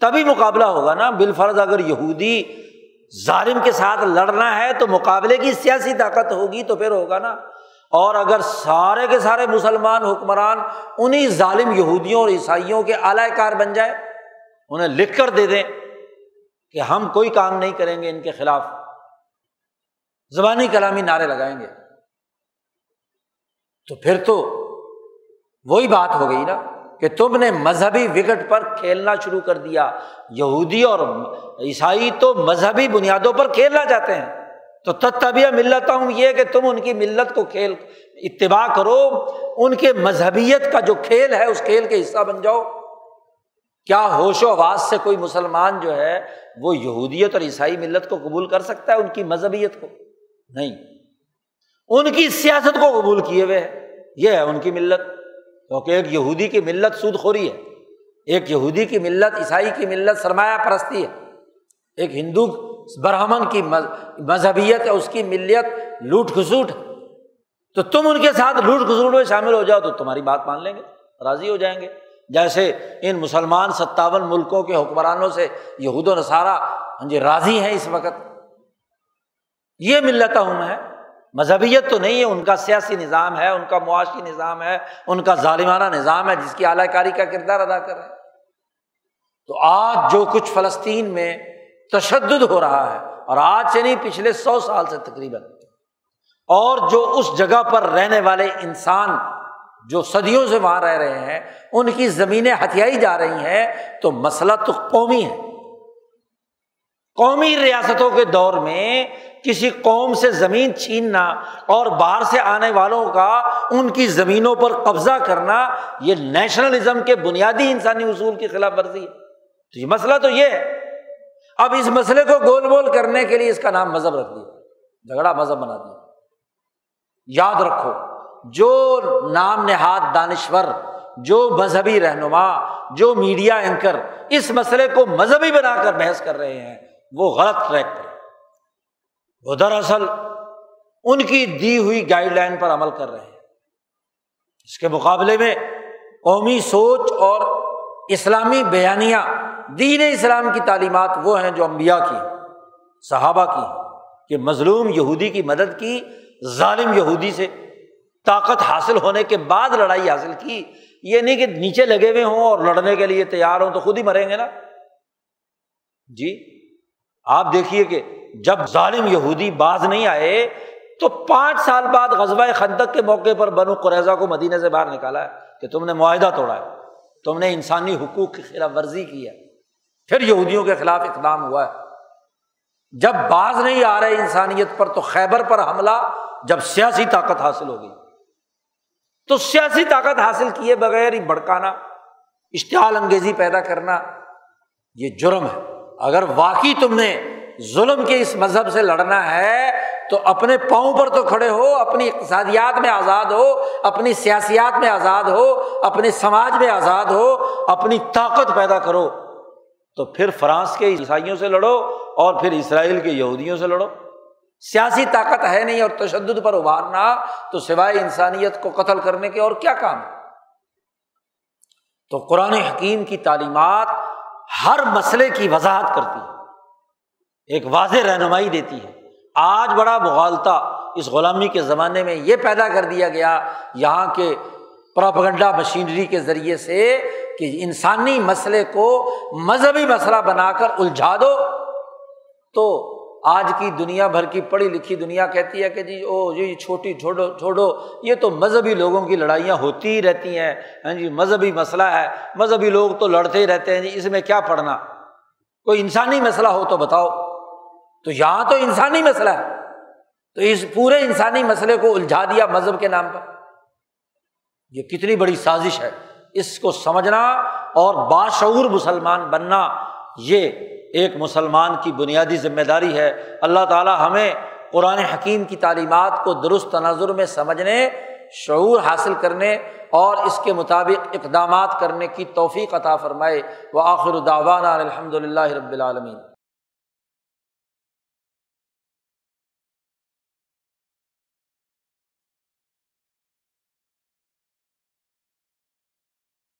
تبھی مقابلہ ہوگا نا۔ بالفرض اگر یہودی ظالم کے ساتھ لڑنا ہے تو مقابلے کی سیاسی طاقت ہوگی تو پھر ہوگا نا، اور اگر سارے کے سارے مسلمان حکمران انہی ظالم یہودیوں اور عیسائیوں کے اعلی کار بن جائے، انہیں لکھ کر دے دیں کہ ہم کوئی کام نہیں کریں گے ان کے خلاف، زبانی کلامی نعرے لگائیں گے، تو پھر تو وہی بات ہو گئی نا کہ تم نے مذہبی وکٹ پر کھیلنا شروع کر دیا۔ یہودی اور عیسائی تو مذہبی بنیادوں پر کھیلنا چاہتے ہیں، تو تتبع ملتہم، یہ کہ تم ان کی ملت کو کھیل اتباع کرو، ان کے مذہبیت کا جو کھیل ہے اس کھیل کے حصہ بن جاؤ۔ کیا ہوش و حواس سے کوئی مسلمان جو ہے وہ یہودیت اور عیسائی ملت کو قبول کر سکتا ہے؟ ان کی مذہبیت کو نہیں، ان کی سیاست کو قبول کیے ہوئے ہے، یہ ہے ان کی ملت۔ کیونکہ ایک یہودی کی ملت سود خوری ہے، ایک یہودی کی ملت، عیسائی کی ملت سرمایہ پرستی ہے، ایک ہندو برہمن کی مذہبیت ہے، اس کی ملت لوٹ کھسوٹ ہے۔ تو تم ان کے ساتھ لوٹ گھسوٹ میں شامل ہو جاؤ تو تمہاری بات مان لیں گے، راضی ہو جائیں گے، جیسے ان مسلمان 57 ملکوں کے حکمرانوں سے یہود و نصارہ جی راضی ہیں اس وقت۔ یہ ملت ہم ہے، مذہبیت تو نہیں ہے، ان کا سیاسی نظام ہے، ان کا معاشی نظام ہے، ان کا ظالمانہ نظام ہے جس کی اعلی کاری کا کردار ادا کر رہے ہیں۔ تو آج جو کچھ فلسطین میں تشدد ہو رہا ہے، اور آج سے نہیں پچھلے 100 سال سے تقریباً، اور جو اس جگہ پر رہنے والے انسان جو صدیوں سے وہاں رہ رہے ہیں ان کی زمینیں ہتھیائی جا رہی ہیں، تو مسئلہ تو قومی ہے۔ قومی ریاستوں کے دور میں کسی قوم سے زمین چھیننا اور باہر سے آنے والوں کا ان کی زمینوں پر قبضہ کرنا، یہ نیشنلزم کے بنیادی انسانی اصول کی خلاف ورزی ہے۔ تو یہ مسئلہ تو یہ ہے۔ اب اس مسئلے کو گول بول کرنے کے لیے اس کا نام مذہب رکھ دیا، جھگڑا مذہب بنا دیا۔ یاد رکھو، جو نام نہاد دانشور، جو مذہبی رہنما، جو میڈیا اینکر اس مسئلے کو مذہبی بنا کر بحث کر رہے ہیں، وہ غلط ٹریک پر، وہ دراصل ان کی دی ہوئی گائیڈ لائن پر عمل کر رہے ہیں۔ اس کے مقابلے میں قومی سوچ اور اسلامی بیانیہ، دین اسلام کی تعلیمات وہ ہیں جو انبیاء کی، صحابہ کی، کہ مظلوم یہودی کی مدد کی، ظالم یہودی سے طاقت حاصل ہونے کے بعد لڑائی حاصل کی۔ یہ نہیں کہ نیچے لگے ہوئے ہوں اور لڑنے کے لیے تیار ہوں تو خود ہی مریں گے نا جی۔ آپ دیکھیے کہ جب ظالم یہودی باز نہیں آئے تو 5 سال بعد غزوہ خندق کے موقع پر بنو قریظہ کو مدینہ سے باہر نکالا ہے کہ تم نے معاہدہ توڑا ہے، تم نے انسانی حقوق کی خلاف ورزی کی ہے، پھر یہودیوں کے خلاف اقدام ہوا ہے۔ جب باز نہیں آ رہے انسانیت پر تو خیبر پر حملہ جب سیاسی طاقت حاصل ہو گئی تو سیاسی طاقت حاصل کیے بغیر ہی بھڑکانا، اشتعال انگیزی پیدا کرنا، یہ جرم ہے۔ اگر واقعی تم نے ظلم کے اس مذہب سے لڑنا ہے تو اپنے پاؤں پر تو کھڑے ہو، اپنی اقتصادیات میں آزاد ہو، اپنی سیاسیات میں آزاد ہو، اپنے سماج میں آزاد ہو، اپنی طاقت پیدا کرو، تو پھر فرانس کے عیسائیوں سے لڑو اور پھر اسرائیل کے یہودیوں سے لڑو۔ سیاسی طاقت ہے نہیں اور تشدد پر ابھارنا تو سوائے انسانیت کو قتل کرنے کے اور کیا کام ہے۔ تو قرآن حکیم کی تعلیمات ہر مسئلے کی وضاحت کرتی ہے، ایک واضح رہنمائی دیتی ہے۔ آج بڑا مغالطہ اس غلامی کے زمانے میں یہ پیدا کر دیا گیا یہاں کے پراپیگنڈا مشینری کے ذریعے سے کہ انسانی مسئلے کو مذہبی مسئلہ بنا کر الجھا دو۔ تو آج کی دنیا بھر کی پڑھی لکھی دنیا کہتی ہے کہ جی او یہ چھوٹی چھوڑو، یہ تو مذہبی لوگوں کی لڑائیاں ہوتی ہی رہتی ہیں، ہاں جی مذہبی مسئلہ ہے، مذہبی لوگ تو لڑتے ہی رہتے ہیں، جی اس میں کیا پڑھنا، کوئی انسانی مسئلہ ہو تو بتاؤ۔ تو یہاں تو انسانی مسئلہ ہے، تو اس پورے انسانی مسئلے کو الجھا دیا مذہب کے نام پر۔ یہ کتنی بڑی سازش ہے، اس کو سمجھنا اور باشعور مسلمان بننا یہ ایک مسلمان کی بنیادی ذمہ داری ہے۔ اللہ تعالی ہمیں قرآن حکیم کی تعلیمات کو درست تناظر میں سمجھنے، شعور حاصل کرنے اور اس کے مطابق اقدامات کرنے کی توفیق عطا فرمائے۔ وآخر دعوانا الحمد للہ رب العالمین۔